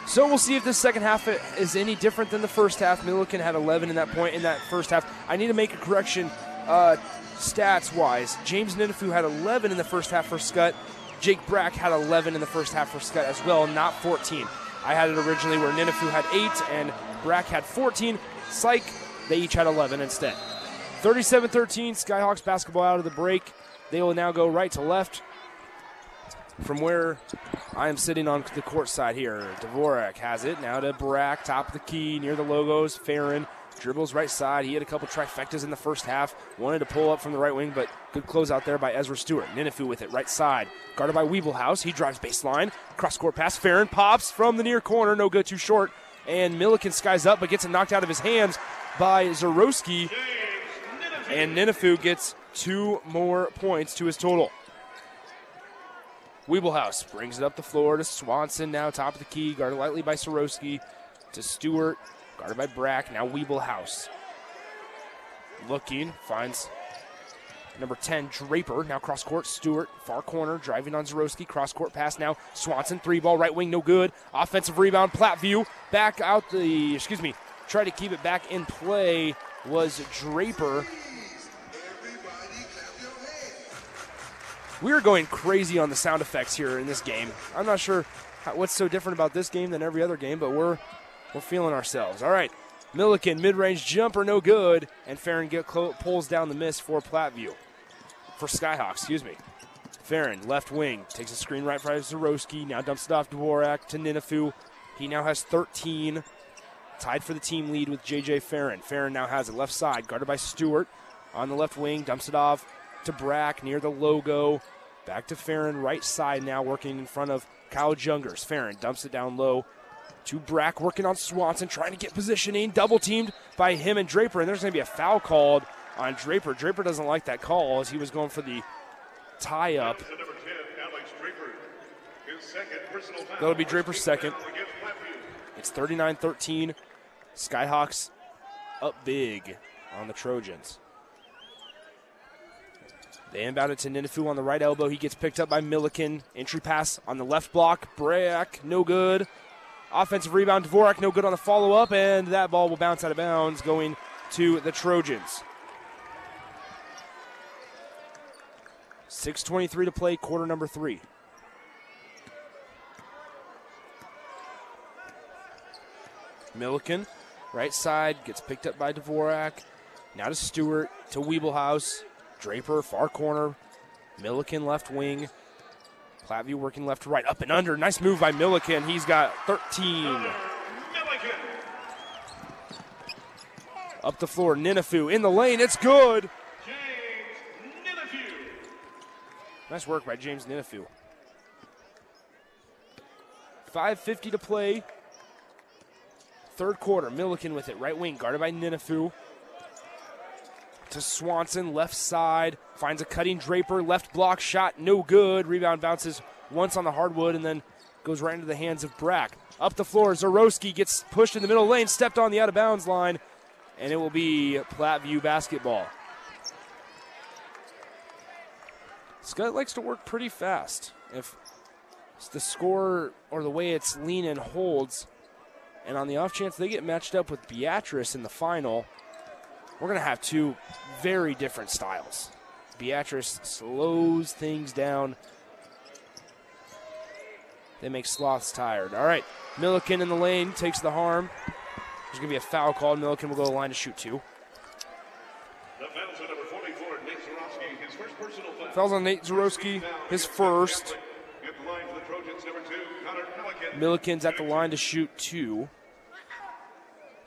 So we'll see if this second half is any different than the first half. Milliken had eleven in that point in that first half. I need to make a correction uh, stats-wise. James Ninifu had eleven in the first half for Skutt. Jake Brack had eleven in the first half for Skutt as well, not fourteen. I had it originally where Ninifu had eight and Brack had fourteen. Psych, they each had eleven instead. thirty-seven thirteen, Skyhawks basketball out of the break. They will now go right to left. From where I am sitting on the court side here, Dvorak has it. Now to Brack, top of the key, near the logos. Farron dribbles right side. He had a couple trifectas in the first half. Wanted to pull up from the right wing, but good close out there by Ezra Stewart. Ninifu with it, right side. Guarded by Wiebelhaus. He drives baseline. Cross-court pass. Farron pops from the near corner. No good, too short. And Milliken skies up, but gets it knocked out of his hands. by Zorowski. And Ninifu gets two more points to his total. Wiebelhaus brings it up the floor to Swanson now, top of the key, guarded lightly by Zorowski, to Stewart, guarded by Brack, now Wiebelhaus. Looking, finds number ten, Draper, now cross court, Stewart, far corner, driving on Zorowski, cross court pass now, Swanson, three ball, right wing, no good, offensive rebound, Platteview, back out the, excuse me, try to keep it back in play was Draper. We are going crazy on the sound effects here in this game. I'm not sure how, what's so different about this game than every other game, but we're we're feeling ourselves. All right, Milliken, mid-range jumper, no good, and Farron get clo- pulls down the miss for Platteview, for Skyhawks, excuse me. Farron, left wing, takes a screen right for Zorowski, now dumps it off Dvorak to Ninifu. He now has thirteen, tied for the team lead with J J. Farron. Farron now has it left side, guarded by Stewart on the left wing, dumps it off to Brack near the logo. Back to Farron, right side now, working in front of Kyle Jungers. Farron dumps it down low to Brack, working on Swanson, trying to get positioning, double-teamed by him and Draper, and there's going to be a foul called on Draper. Draper doesn't like that call as he was going for the tie-up. ten, Alex Draper. His second personal foul. That'll be Draper's second. It's thirty-nine thirteen. Skyhawks up big on the Trojans. They inbound it to Ninifu on the right elbow. He gets picked up by Milliken. Entry pass on the left block. Brack, no good. Offensive rebound, Dvorak, no good on the follow-up, and that ball will bounce out of bounds, going to the Trojans. six twenty-three to play, quarter number three. Milliken, right side, gets picked up by Dvorak. Now to Stewart, to Wiebelhaus. Draper, far corner. Milliken, left wing. Platteview working left to right. Up and under. Nice move by Milliken. He's got thirteen. Up the floor, Ninifu in the lane. It's good. James Ninifu. Nice work by James Ninifu. five fifty to play. Third quarter. Milliken with it. Right wing, guarded by Ninifu. To Swanson, left side, finds a cutting Draper, left block shot, no good. Rebound bounces once on the hardwood and then goes right into the hands of Brack. Up the floor, Zorowski gets pushed in the middle lane, stepped on the out-of-bounds line, and it will be Platteview basketball. Scott likes to work pretty fast. If the score or the way it's leaning holds, and on the off chance they get matched up with Beatrice in the final, we're going to have two very different styles. Beatrice slows things down. They make sloths tired. All right, Milliken in the lane, takes the harm. There's going to be a foul call. Milliken will go to the line to shoot two. The foul's on number forty-four, Nate Zorowski, his first personal foul. Foul's on Nate Zorowski, his first. At the line for the Trojans, number two, Connor Milliken. Milliken's at the line to shoot two.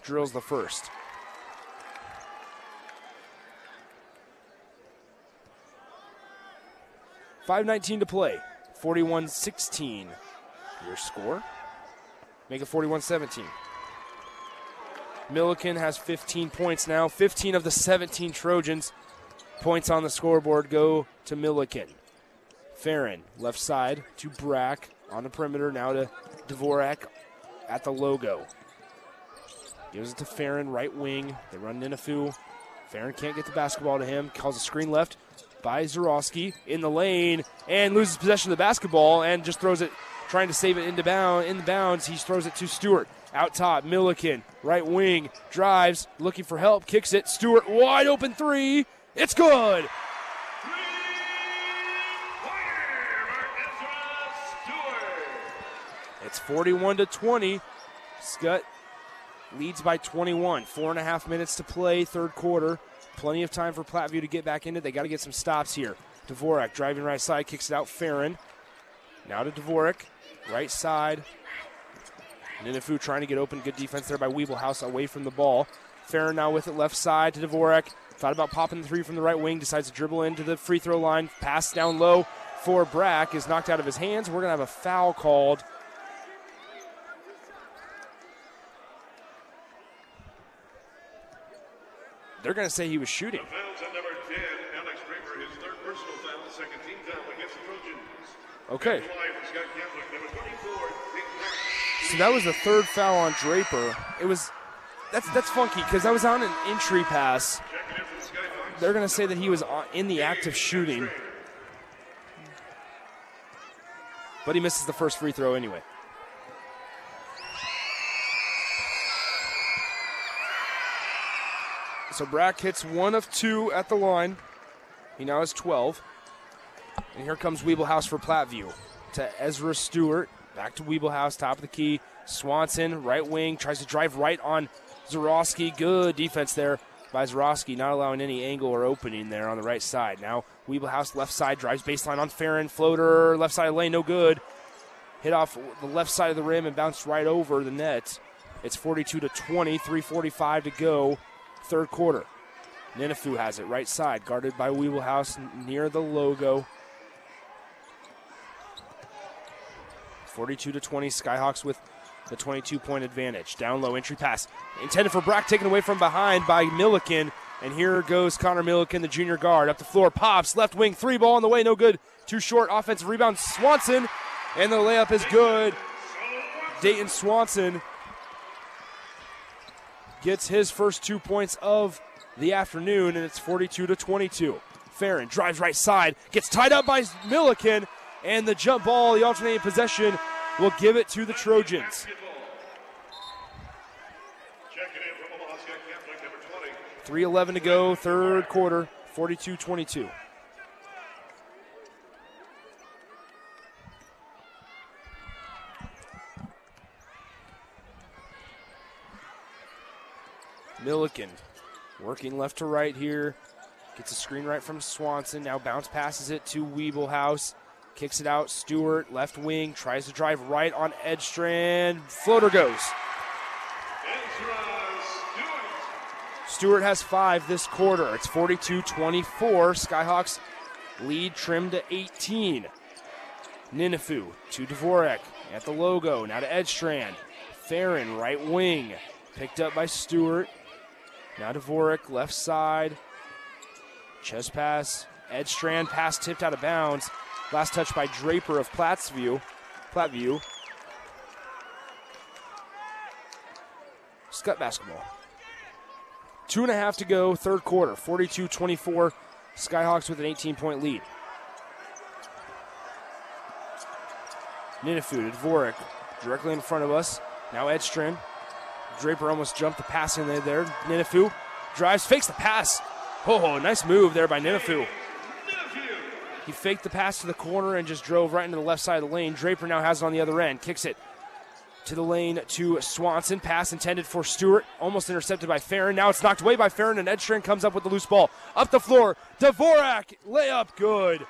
Drills the first. five nineteen to play, forty-one sixteen. Your score, make it forty-one seventeen. Milliken has fifteen points now. fifteen of the seventeen Trojans points on the scoreboard go to Milliken. Farron, left side to Brack, on the perimeter now to Dvorak at the logo. Gives it to Farron, right wing. They run Ninifu. Farron can't get the basketball to him. Calls a screen left by Zorowski in the lane and loses possession of the basketball and just throws it, trying to save it into bound, in the bounds. He throws it to Stewart. Out top, Milliken, right wing, drives, looking for help, kicks it. Stewart, wide open three. It's good. It's forty-one to twenty. Skutt leads by twenty-one. Four and a half minutes to play, third quarter. Plenty of time for Platteview to get back in it. They got to get some stops here. Dvorak driving right side, kicks it out. Farron now to Dvorak, right side. Ninifu trying to get open. Good defense there by Wiebelhaus away from the ball. Farron now with it left side to Dvorak. Thought about popping the three from the right wing. Decides to dribble into the free throw line. Pass down low for Brack is knocked out of his hands. We're going to have a foul called. they're going to say he was shooting. Okay. So that was the third foul on Draper. It was that's that's funky because that was on an entry pass. They're going to say that he was in the act of shooting. But he misses the first free throw anyway. So Brack hits one of two at the line. He now has twelve. And here comes Wiebelhaus for Platteview. To Ezra Stewart. Back to Wiebelhaus, top of the key. Swanson, right wing, tries to drive right on Zorowski. Good defense there by Zorowski, not allowing any angle or opening there on the right side. Now Wiebelhaus left side, drives baseline on Farron. Floater, left side of the lane, no good. Hit off the left side of the rim and bounced right over the net. It's forty-two to twenty, three forty-five to go, third quarter. Ninifu has it, right side, guarded by Wiebelhaus near the logo. forty-two to twenty, Skyhawks with the twenty-two point advantage. Down low, entry pass. Intended for Brack, taken away from behind by Milliken. And here goes Connor Milliken, the junior guard. Up the floor, pops, left wing, three ball on the way, no good. Too short, offensive rebound, Swanson. And the layup is good. Dayton Swanson gets his first two points of the afternoon, and it's forty-two to twenty-two. Farron drives right side, gets tied up by Milliken. And the jump ball, the alternating possession, will give it to the Trojans. three eleven to go, third quarter, forty-two twenty-two. Milliken working left to right here. Gets a screen right from Swanson. Now bounce passes it to Wiebelhaus. Kicks it out, Stewart, left wing, tries to drive right on Edstrand. Floater goes. Stewart has five this quarter. It's forty-two twenty-four. Skyhawks lead trimmed to eighteen. Ninifu to Dvorak at the logo. Now to Edstrand. Farron, right wing. Picked up by Stewart. Now Dvorak, left side. Chest pass. Edstrand, pass tipped out of bounds. Last touch by Draper of Platteview. Platteview. Skutt basketball. Two and a half to go, third quarter. forty-two twenty-four. Skyhawks with an eighteen point lead. Ninifu to Dvorak directly in front of us. Now Edstrand. Draper almost jumped the pass in there. there. Ninifu drives, fakes the pass. Oh, nice move there by Ninifu. He faked the pass to the corner and just drove right into the left side of the lane. Draper now has it on the other end. Kicks it to the lane to Swanson. Pass intended for Stewart. Almost intercepted by Farron. Now it's knocked away by Farron, and Edstrand comes up with the loose ball. Up the floor. Dvorak. Layup good.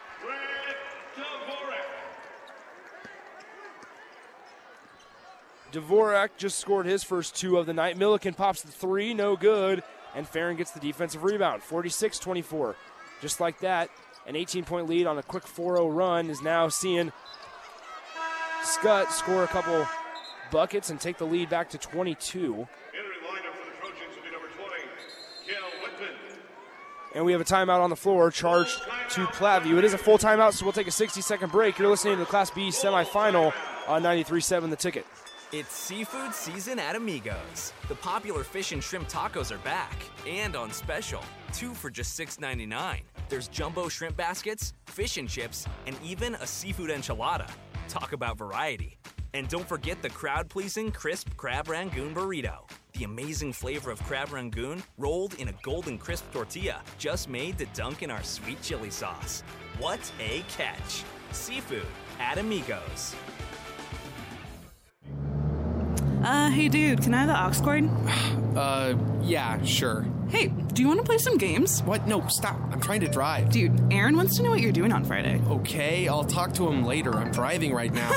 Dvorak just scored his first two of the night. Milliken pops the three. No good. And Farron gets the defensive rebound. forty-six twenty-four. Just like that. An eighteen point lead on a quick four oh run is now seeing Skutt score a couple buckets and take the lead back to twenty-two. And we have a timeout on the floor charged to Platteview. It is a full timeout, so we'll take a sixty second break. You're listening to the Class B semifinal on ninety-three seven The Ticket. It's seafood season at Amigos. The popular fish and shrimp tacos are back and on special. Two for just six ninety-nine. There's jumbo shrimp baskets, fish and chips, and even a seafood enchilada. Talk about variety. And don't forget the crowd-pleasing crisp crab rangoon burrito. The amazing flavor of crab rangoon rolled in a golden crisp tortilla just made to dunk in our sweet chili sauce. What a catch. Seafood at Amigos. Uh, hey dude, can I have the aux cord? Uh, yeah, sure. Hey, do you want to play some games? What? No, stop. I'm trying to drive. Dude, Aaron wants to know what you're doing on Friday. Okay, I'll talk to him later. I'm driving right now.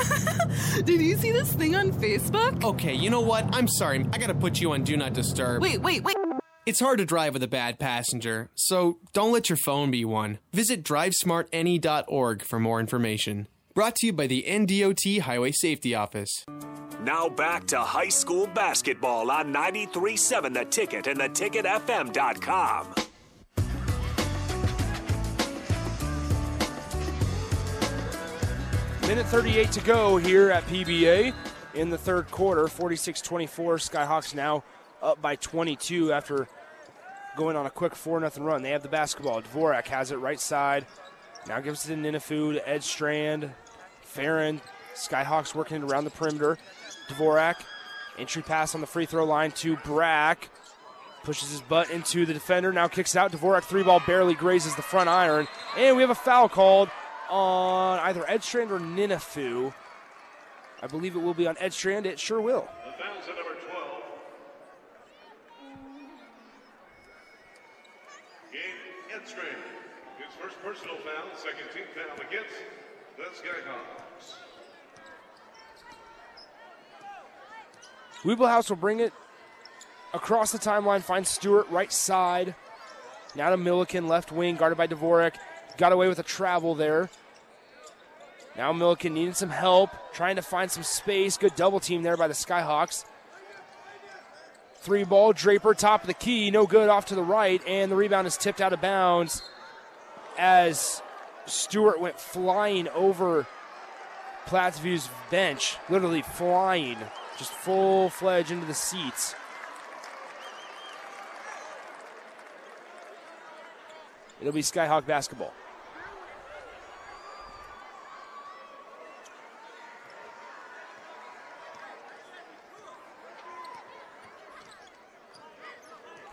Did you see this thing on Facebook? Okay, you know what? I'm sorry. I gotta put you on Do Not Disturb. Wait, wait, wait. It's hard to drive with a bad passenger, so don't let your phone be one. Visit drive smart N E dot org for more information. Brought to you by the N D O T Highway Safety Office. Now back to high school basketball on ninety-three point seven The Ticket and the ticket f m dot com. minute thirty-eight to go here at P B A in the third quarter. forty-six twenty-four. Skyhawks now up by twenty-two after going on a quick four nothing run. They have the basketball. Dvorak has it right side. Now gives it to Ninifu, to Edstrand, Farron. Skyhawks working it around the perimeter. Dvorak, entry pass on the free throw line to Brack. Pushes his butt into the defender. Now kicks out. Dvorak three-ball barely grazes the front iron. And we have a foul called on either Edstrand or Ninifu. I believe it will be on Edstrand. It sure will. The foul's at number twelve. Gabe Edstrand. His first personal foul, second team foul against the Skyhawks. Wiebelhaus will bring it across the timeline, finds Stewart right side. Now to Milliken, left wing, guarded by Dvorak. Got away with a travel there. Now Milliken needed some help, trying to find some space. Good double team there by the Skyhawks. Three ball, Draper, top of the key, no good, off to the right, and the rebound is tipped out of bounds as Stewart went flying over Plattview's bench, literally flying, just full-fledged into the seats. It'll be Skyhawk basketball.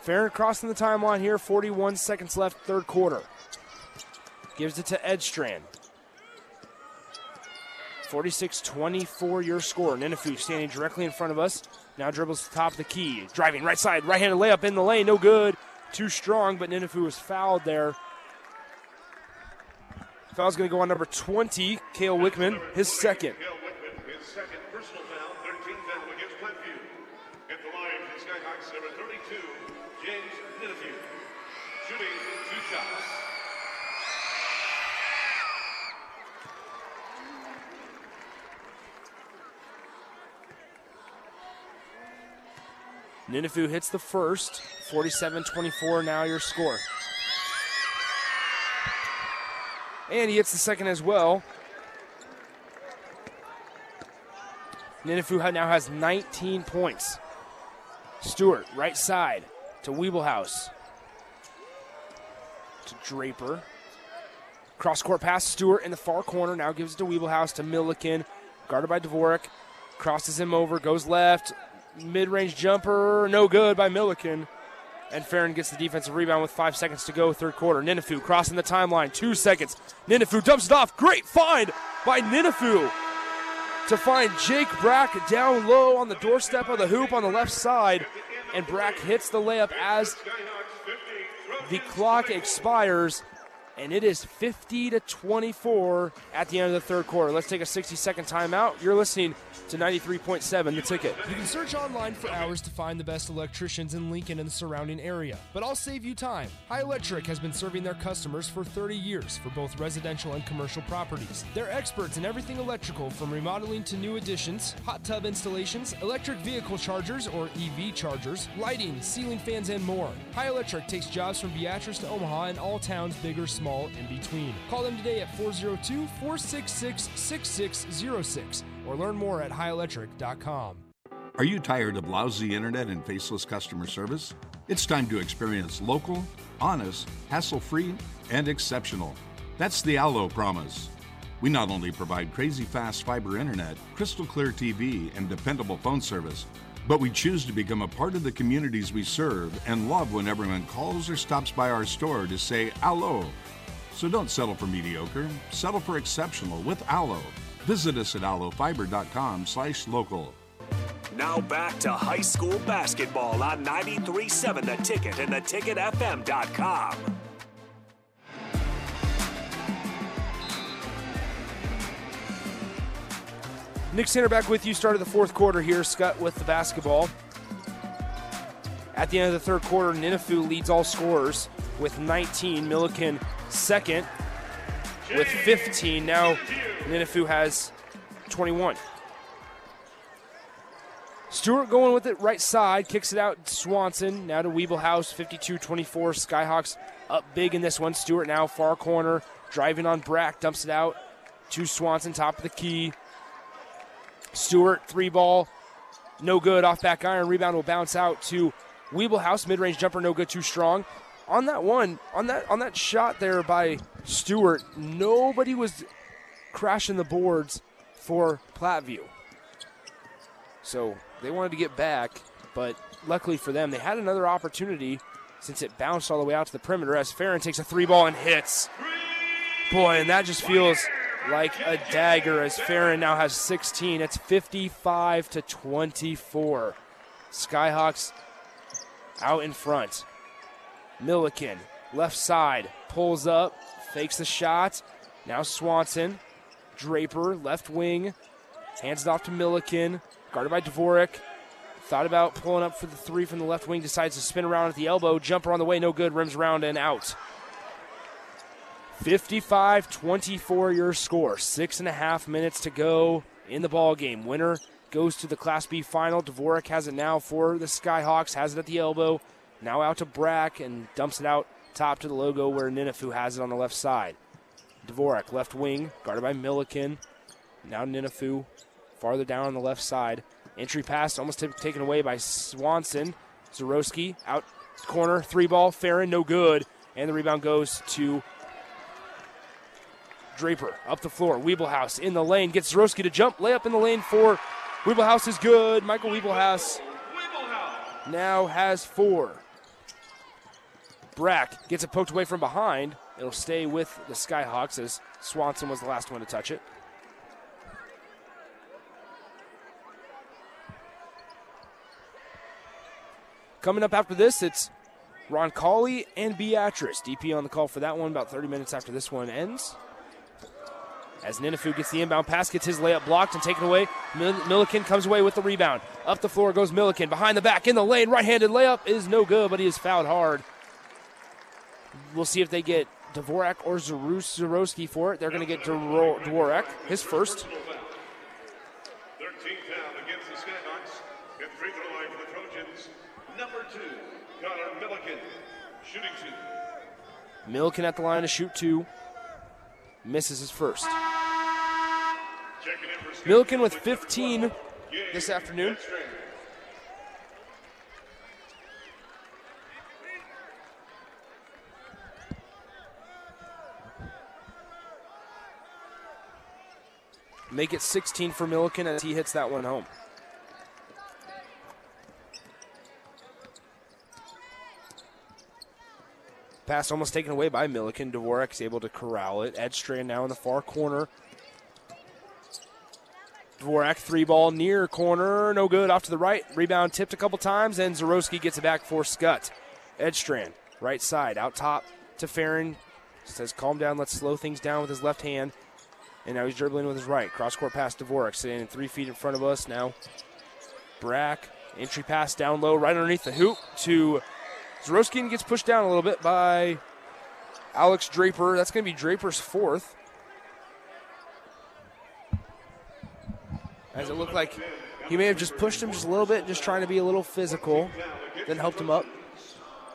Farron crossing the timeline here, forty-one seconds left, third quarter. Gives it to Edstrand. forty-six twenty-four your score. Ninifu standing directly in front of us. Now dribbles to the top of the key. Driving right side, right-handed layup in the lane, no good. Too strong, but Ninifu was fouled there. Foul's going to go on number twenty, Kale Wickman, his second. Kale Wickman, his second personal foul, thirteenth foul against Platteview. At the line, the Skyhawks, number thirty-two, James Ninifu, shooting two shots. Ninifu hits the first, forty-seven twenty-four, now your score. And he hits the second as well. Ninifu now has nineteen points. Stewart, right side, to Wiebelhaus. To Draper. Cross-court pass, Stewart in the far corner, now gives it to Wiebelhaus, to Milliken, guarded by Dvorak. Crosses him over, goes left. Mid-range jumper, no good by Milliken. And Farron gets the defensive rebound with five seconds to go, third quarter. Ninifu crossing the timeline, two seconds. Ninifu dumps it off. Great find by Ninifu to find Jake Brack down low on the doorstep of the hoop on the left side. And Brack hits the layup as the clock expires. And it is fifty to twenty-four at the end of the third quarter. Let's take a sixty-second timeout. You're listening to ninety-three point seven The Ticket. You can search online for hours to find the best electricians in Lincoln and the surrounding area. But I'll save you time. High Electric has been serving their customers for thirty years for both residential and commercial properties. They're experts in everything electrical, from remodeling to new additions, hot tub installations, electric vehicle chargers or E V chargers, lighting, ceiling fans, and more. High Electric takes jobs from Beatrice to Omaha and all towns, big or small. In between. Call them today at four oh two, four six six, six six oh six or learn more at high electric dot com. Are you tired of lousy internet and faceless customer service? It's time to experience local, honest, hassle-free, and exceptional. That's the Allo promise. We not only provide crazy fast fiber internet, crystal clear T V, and dependable phone service, but we choose to become a part of the communities we serve and love when everyone calls or stops by our store to say Allo. So don't settle for mediocre, settle for exceptional with Allo. Visit us at allo fiber dot com slash local. Now back to high school basketball on ninety-three point seven The Ticket and the ticket f m dot com. Nick Sanner back with you, started the fourth quarter here, Skutt with the basketball. At the end of the third quarter, Ninifu leads all scorers with nineteen, Milliken second with fifteen. Now Ninifu has twenty-one. Stewart going with it right side, kicks it out Swanson, now to Wiebelhaus, fifty-two twenty-four, Skyhawks up big in this one. Stewart now far corner, driving on Brack, dumps it out to Swanson, top of the key. Stewart, three ball, no good, off back iron, rebound will bounce out to Wiebelhaus, mid-range jumper, no good, too strong. On that one, on that on that shot there by Stewart, nobody was crashing the boards for Platteview. So they wanted to get back, but luckily for them, they had another opportunity since it bounced all the way out to the perimeter as Farron takes a three ball and hits. Boy, and that just feels like a dagger as Farron now has sixteen. It's fifty-five to twenty-four. Skyhawks out in front. Milliken, left side, pulls up, fakes the shot. Now Swanson, Draper, left wing, hands it off to Milliken, guarded by Dvorak. Thought about pulling up for the three from the left wing, decides to spin around at the elbow, jumper on the way, no good, rims around and out. fifty-five twenty-four your score, six and a half minutes to go in the ball game. Winner goes to the Class B final. Dvorak has it now for the Skyhawks, has it at the elbow. Now out to Brack and dumps it out top to the logo where Ninifu has it on the left side. Dvorak, left wing, guarded by Milliken. Now Ninifu farther down on the left side. Entry pass almost t- taken away by Swanson. Zorowski out corner, three ball, Farron, no good. And the rebound goes to Draper. Up the floor, Wiebelhaus in the lane, gets Zorowski to jump, layup in the lane for Wiebelhaus is good. Michael Wiebelhaus now has four. Brack gets it poked away from behind. It'll stay with the Skyhawks as Swanson was the last one to touch it. Coming up after this, it's Roncalli and Beatrice. D P on the call for that one about thirty minutes after this one ends. As Ninifu gets the inbound pass, gets his layup blocked and taken away. Mil- Milliken comes away with the rebound. Up the floor goes Milliken. Behind the back, in the lane, right-handed layup is no good, but he is fouled hard. We'll see if they get Dvorak or Zorowski for it. They're going to get Dvor- Dvorak, his first. thirteenth foul against the Skyhawks. And free throw line for the Trojans. Number two, Connor Milliken, shooting two. Milliken at the line to shoot two. Misses his first. Milliken with fifteen this afternoon. Make it sixteen for Milliken as he hits that one home. Pass almost taken away by Milliken. Dvorak is able to corral it. Edstrand now in the far corner. Dvorak, three ball near corner. No good. Off to the right. Rebound tipped a couple times, and Zorowski gets it back for Skutt. Edstrand, right side, out top to Farron. Says, calm down. Let's slow things down with his left hand. And now he's dribbling with his right. Cross-court pass to Dvorak, sitting three feet in front of us now. Brack, entry pass down low, right underneath the hoop to Zorowski gets pushed down a little bit by Alex Draper. That's going to be Draper's fourth. As it looked like he may have just pushed him just a little bit, just trying to be a little physical, then helped him up.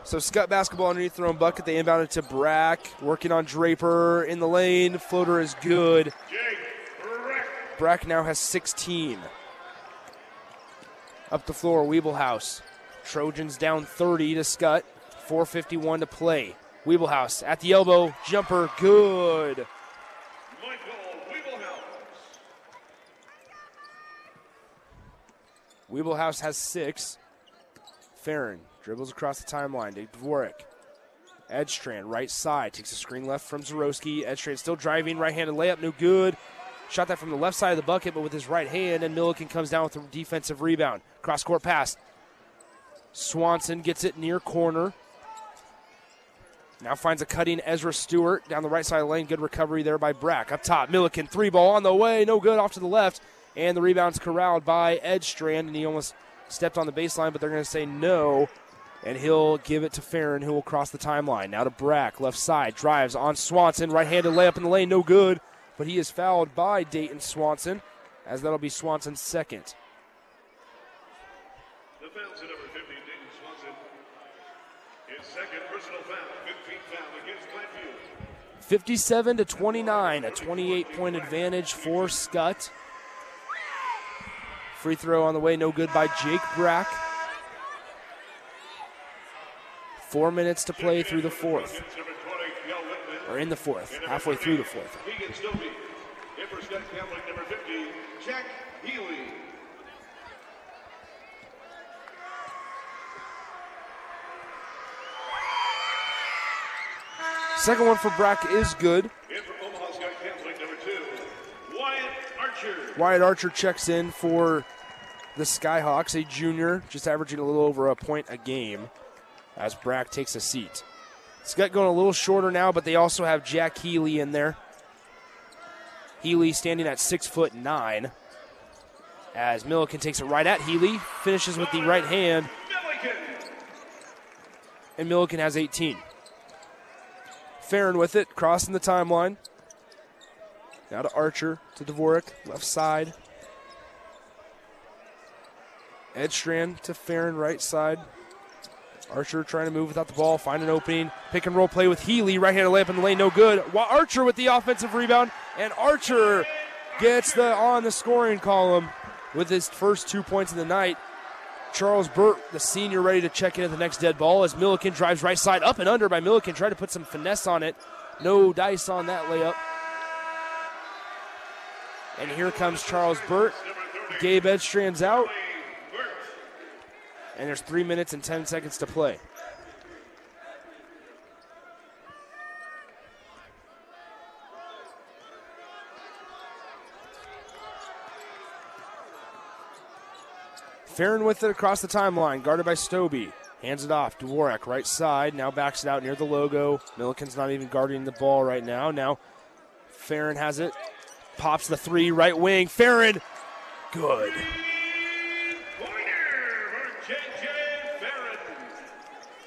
So Skutt basketball underneath their own bucket. They inbounded to Brack, working on Draper in the lane. Floater is good. Brack now has sixteen. Up the floor, Wiebelhaus. Trojans down thirty to Skutt, four fifty-one to play. Wiebelhaus at the elbow, jumper, good. Michael Wiebelhaus. Wiebelhaus has six. Farron dribbles across the timeline to Dvorak. Edstrand, right side, takes a screen left from Zorowski. Edstrand still driving, right-handed layup, no good. Shot that from the left side of the bucket, but with his right hand, and Milliken comes down with a defensive rebound. Cross-court pass. Swanson gets it near corner. Now finds a cutting Ezra Stewart down the right side of the lane. Good recovery there by Brack. Up top, Milliken, three ball on the way. No good, off to the left. And the rebound's corralled by Edstrand, and he almost stepped on the baseline, but they're going to say no, and he'll give it to Farron, who will cross the timeline. Now to Brack, left side, drives on Swanson. Right-handed layup in the lane, no good, but he is fouled by Dayton Swanson, as that'll be Swanson's second. fifty-seven to twenty-nine, a twenty-eight point advantage for Skutt. Free throw on the way, no good by Jake Brack. Four minutes to play through the fourth. Or in the fourth, halfway through the fourth. In for Skutt Catholic, number fifty, Jack Healy. Second one for Brack is good. In for Omaha Skutt Catholic, number two, Wyatt Archer. Wyatt Archer checks in for the Skyhawks, a junior, just averaging a little over a point a game as Brack takes a seat. Skutt going a little shorter now, but they also have Jack Healy in there. Healy standing at six foot nine. As Milliken takes it right at Healy, finishes with the right hand. And Milliken has eighteen. Farron with it, crossing the timeline. Now to Archer, to Dvorak, left side. Edstrand to Farron, right side. Archer trying to move without the ball, find an opening. Pick and roll play with Healy, right-handed layup in the lane, no good. Archer with the offensive rebound, and Archer gets the on the scoring column with his first two points of the night. Charles Burt, the senior, ready to check in at the next dead ball as Milliken drives right side, up and under by Milliken, trying to put some finesse on it. No dice on that layup. And here comes Charles Burt. Gabe Edstrand's out. And there's three minutes and ten seconds to play. Farron with it across the timeline, guarded by Stobie. Hands it off, Dvorak right side, now backs it out near the logo. Milliken's not even guarding the ball right now. Now Farron has it, pops the three, right wing. Farron, good.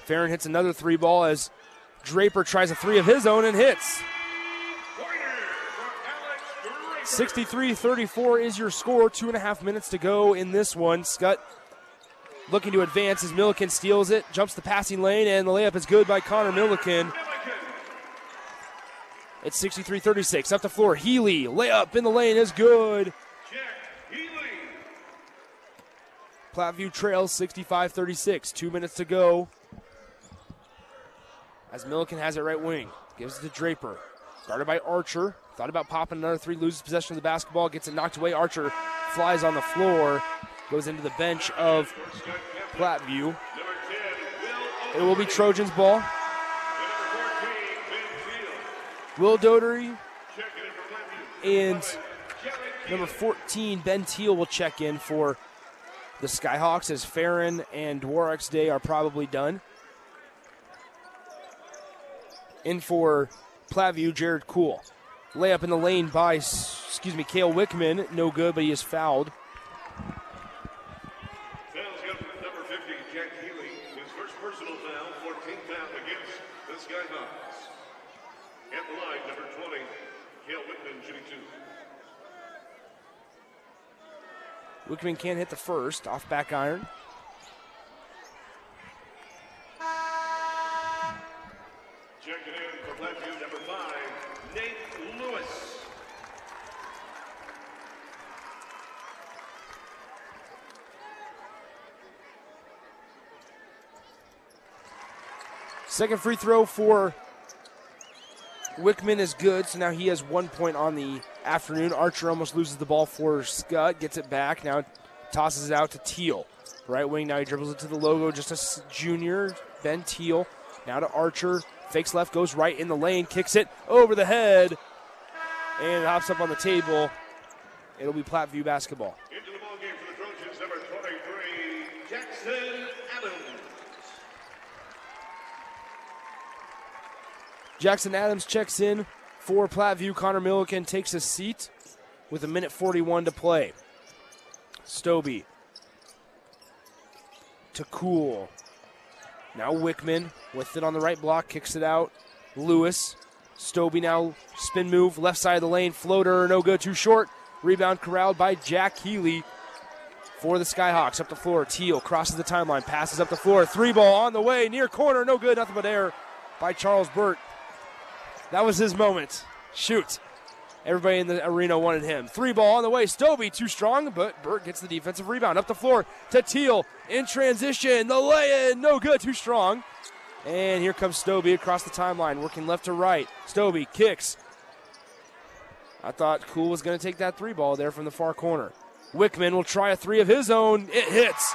Farron hits another three ball as Draper tries a three of his own and hits. sixty-three thirty-four is your score. Two and a half minutes to go in this one. Skutt looking to advance as Milliken steals it, jumps the passing lane, and the layup is good by Connor Milliken. It's sixty-three thirty-six. Up the floor, Healy. Layup in the lane is good. Platteview trails sixty-five thirty-six. Two minutes to go. As Milliken has it right wing, gives it to Draper. Guarded by Archer. Thought about popping another three, loses possession of the basketball, gets it knocked away. Archer flies on the floor, goes into the bench of Platteview. It will be Trojans' ball. Will Dodery and number fourteen, Ben Thiel, will check in for the Skyhawks as Farron and Dvorak's day are probably done. In for Platteview, Jared Cool. Layup in the lane by, excuse me, Kale Wickman. No good, but he is fouled. Foul's got number fifty, Jack Healy. His first personal foul, fourteenth foul against the Skyhawks. At the line, number twenty, Kale Wickman, shooting two. Wickman can't hit the first, off back iron. Second free throw for Wickman is good, so now he has one point on the afternoon. Archer almost loses the ball for Skutt, gets it back, now tosses it out to Thiel. Right wing, now he dribbles it to the logo, just a junior, Ben Thiel. Now to Archer, fakes left, goes right in the lane, kicks it over the head, and it hops up on the table. It'll be Platteview basketball. Into the ball game for the Trojans, number twenty-three, Jackson Adams. Jackson Adams checks in for Platteview. Connor Milliken takes a seat with a minute forty-one to play. Stobie to Cool. Now Wickman with it on the right block, kicks it out. Lewis. Stobie now spin move, left side of the lane, floater, no good, too short. Rebound corralled by Jack Healy for the Skyhawks. Up the floor, Teal crosses the timeline, passes up the floor. Three ball on the way, near corner, no good, nothing but air by Charles Burt. That was his moment. Shoot. Everybody in the arena wanted him. Three ball on the way. Stovey too strong, but Burt gets the defensive rebound. Up the floor to Thiel in transition. The lay-in, no good, too strong. And here comes Stovey across the timeline, working left to right. Stovey kicks. I thought Cool was going to take that three ball there from the far corner. Wickman will try a three of his own. It hits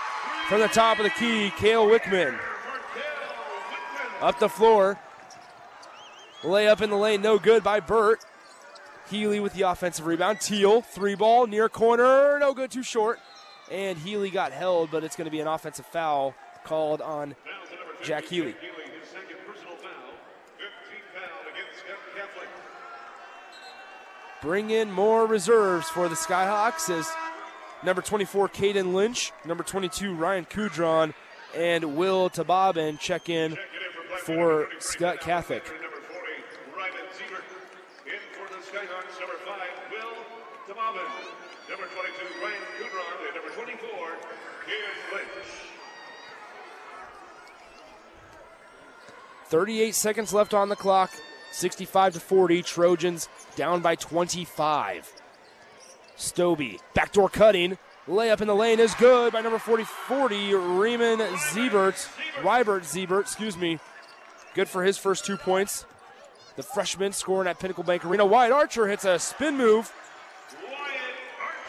from the top of the key. Kale Wickman. Up the floor. Layup in the lane, no good by Burt. Healy with the offensive rebound. Thiel, three ball, near corner, no good, too short. And Healy got held, but it's going to be an offensive foul called on Jack Healy. His second personal foul, fifteenth foul against Skutt Catholic. Bring in more reserves for the Skyhawks as number twenty-four, Caden Lynch, number twenty-two, Ryan Kudron, and Will Tababin check in for Skutt Catholic. Skyhawks, number five, Will Tababin, number twenty-two, Ryan Kudron, and number twenty-four, Caden Lynch. thirty-eight seconds left on the clock, sixty-five to forty, Trojans down by twenty-five. Stovey, backdoor cutting, layup in the lane is good by number forty, forty, Riemann Zebert, Rybert Zebert, excuse me. Good for his first two points. The freshman scoring at Pinnacle Bank Arena. Wyatt Archer hits a spin move.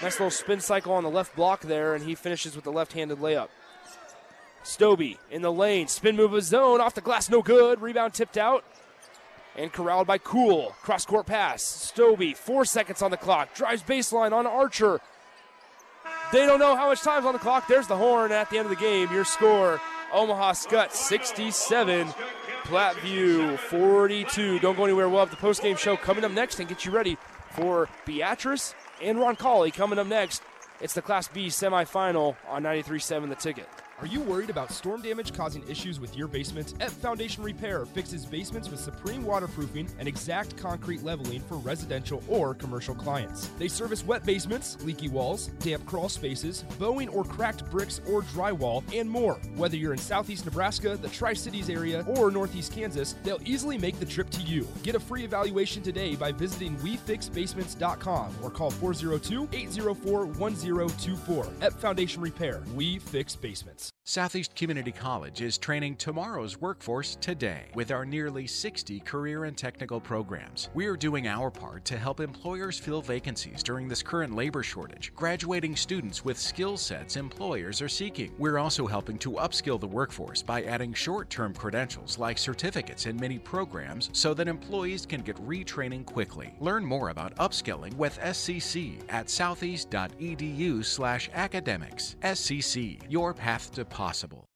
Nice little spin cycle on the left block there, and he finishes with the left-handed layup. Stovey in the lane. Spin move of his own. Off the glass, no good. Rebound tipped out and corralled by Cool. Cross-court pass. Stovey, four seconds on the clock. Drives baseline on Archer. They don't know how much time's on the clock. There's the horn at the end of the game. Your score, Omaha Skutt sixty-seven. Platteview forty-two. Don't go anywhere. We'll have the post-game show coming up next and get you ready for Beatrice and Ron Colley coming up next. It's the Class B semifinal on ninety-three seven The Ticket. Are you worried about storm damage causing issues with your basement? Epp Foundation Repair fixes basements with supreme waterproofing and exact concrete leveling for residential or commercial clients. They service wet basements, leaky walls, damp crawl spaces, bowing or cracked bricks or drywall, and more. Whether you're in southeast Nebraska, the Tri-Cities area, or northeast Kansas, they'll easily make the trip to you. Get a free evaluation today by visiting we fix basements dot com or call four oh two, eight oh four, one oh two four. Epp Foundation Repair. We Fix Basements. Southeast Community College is training tomorrow's workforce today with our nearly sixty career and technical programs. We are doing our part to help employers fill vacancies during this current labor shortage, graduating students with skill sets employers are seeking. We're also helping to upskill the workforce by adding short-term credentials like certificates in many programs so that employees can get retraining quickly. Learn more about upskilling with S C C at southeast dot e d u slash academics. S C C, your path to possible.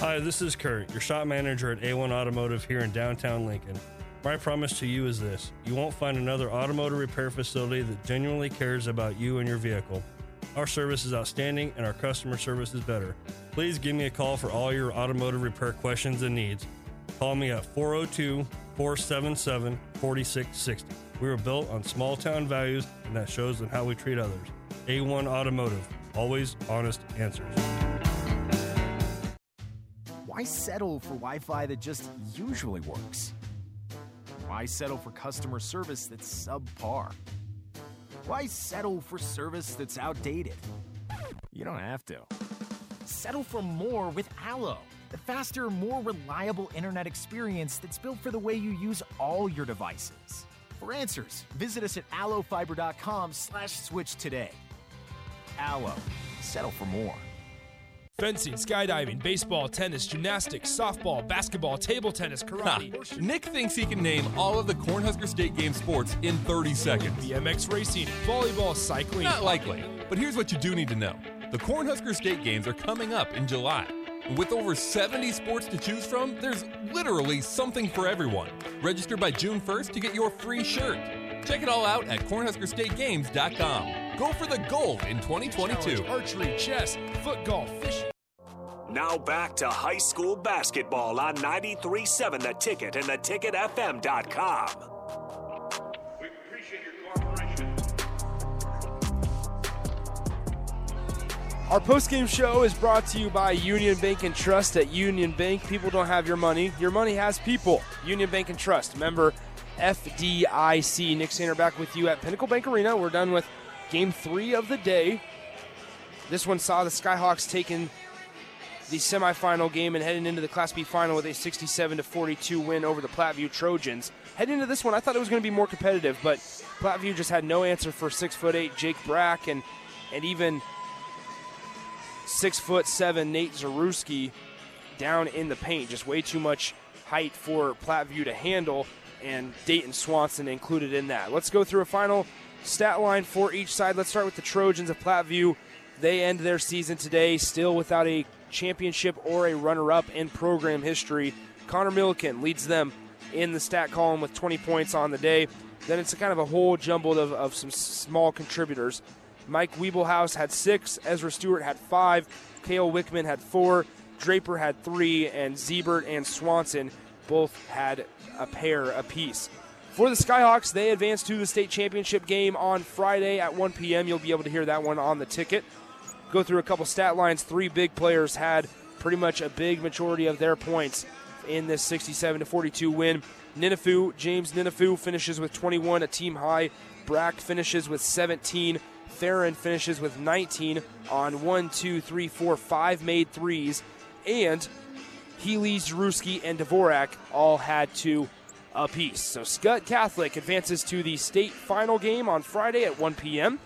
Hi, this is Kurt, your shop manager at A one Automotive here in downtown Lincoln. My promise to you is this: you won't find another automotive repair facility that genuinely cares about you and your vehicle. Our service is outstanding and our customer service is better. Please give me a call for all your automotive repair questions and needs. Call me at four oh two, four seven seven, four six six oh. We were built on small town values, and that shows in how we treat others. A one Automotive, always honest answers. Why settle for Wi-Fi that just usually works? Why settle for customer service that's subpar? Why settle for service that's outdated? You don't have to. Settle for more with Allo, the faster, more reliable internet experience that's built for the way you use all your devices. For answers, visit us at allo fiber dot com slash switch today. Allo, settle for more. Fencing, skydiving, baseball, tennis, gymnastics, softball, basketball, table tennis, karate. Huh. Nick thinks he can name all of the Cornhusker State Game sports in thirty seconds. B M X racing, volleyball, cycling. Not likely, but here's what you do need to know. The Cornhusker State Games are coming up in July. With over seventy sports to choose from, there's literally something for everyone. Register by June first to get your free shirt. Check it all out at cornhusker state games dot com. Go for the gold in twenty twenty-two. Challenge, archery, chess, foot golf, fishing. Now back to high school basketball on ninety-three seven The Ticket and the ticket f m dot com. We appreciate your cooperation. Our post-game show is brought to you by Union Bank and Trust. At Union Bank, people don't have your money. Your money has people. Union Bank and Trust, member F D I C. Nick Sanner back with you at Pinnacle Bank Arena. We're done with game three of the day. This one saw the Skyhawks taking the semifinal game and heading into the Class B final with a sixty-seven to forty-two win over the Platteview Trojans. Heading into this one, I thought it was going to be more competitive, but Platteview just had no answer for six foot eight Jake Brack and and even six foot seven Nate Zorowski down in the paint. Just way too much height for Platteview to handle, and Dayton Swanson included in that. Let's go through a final stat line for each side. Let's start with the Trojans of Platteview. They end their season today still without a championship or a runner-up in program history. Connor Milliken leads them in the stat column with twenty points on the day. Then it's a kind of a whole jumbled of, of some small contributors. Mike Wiebelhaus had six, Ezra Stewart had five, Kale Wickman had four, Draper had three, and Zebert and Swanson both had a pair apiece. For the Skyhawks, they advance to the state championship game on Friday at one p.m. You'll be able to hear that one on the ticket. Go through a couple stat lines. Three big players had pretty much a big majority of their points in this sixty-seven to forty-two win. Ninifu, James Ninifu finishes with twenty-one, a team high. Brack finishes with seventeen. Farron finishes with nineteen on one, two, three, four, five made threes. And Healy, Zorowski, and Dvorak all had two apiece. So Skutt Catholic advances to the state final game on Friday at one p.m.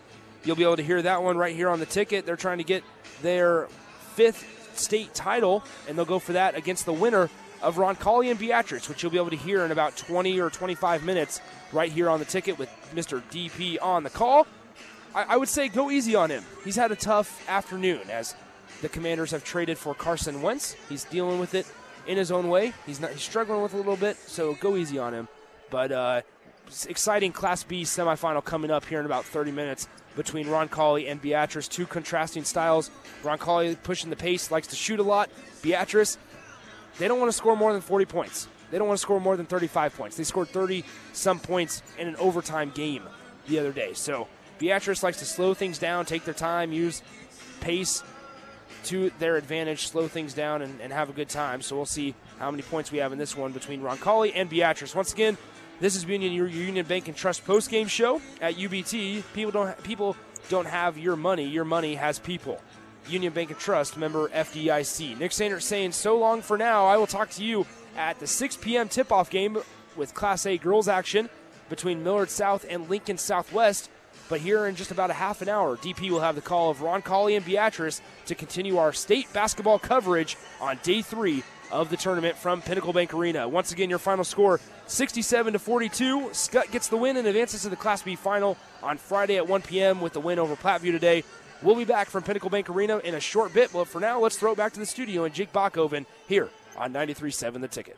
You'll be able to hear that one right here on the ticket. They're trying to get their fifth state title, and they'll go for that against the winner of Roncalli and Beatrice, which you'll be able to hear in about twenty or twenty-five minutes right here on the ticket with Mister D P on the call. I would say go easy on him. He's had a tough afternoon as the Commanders have traded for Carson Wentz. He's dealing with it in his own way. He's not, he's struggling with it a little bit, so go easy on him. But uh, exciting Class B semifinal coming up here in about thirty minutes between Roncalli and Beatrice. Two contrasting styles. Roncalli pushing the pace, likes to shoot a lot. Beatrice, they don't want to score more than forty points. They don't want to score more than thirty-five points. They scored thirty-some points in an overtime game the other day, so Beatrice likes to slow things down, take their time, use pace to their advantage, slow things down, and, and have a good time. So we'll see how many points we have in this one between Roncalli and Beatrice. Once again, this has been your Union Bank and Trust postgame show at U B T. People don't, people don't have your money. Your money has people. Union Bank and Trust, member F D I C. Nick Sanner saying so long for now. I will talk to you at the six p.m. tip-off game with Class A girls action between Millard South and Lincoln Southwest. But here in just about a half an hour, D P will have the call of Roncalli and Beatrice to continue our state basketball coverage on day three of the tournament from Pinnacle Bank Arena. Once again, your final score, sixty-seven to forty-two. Skutt gets the win and advances to the Class B final on Friday at one p.m. with the win over Platteview today. We'll be back from Pinnacle Bank Arena in a short bit, but for now, let's throw it back to the studio and Jake Bachoven here on ninety-three point seven The Ticket.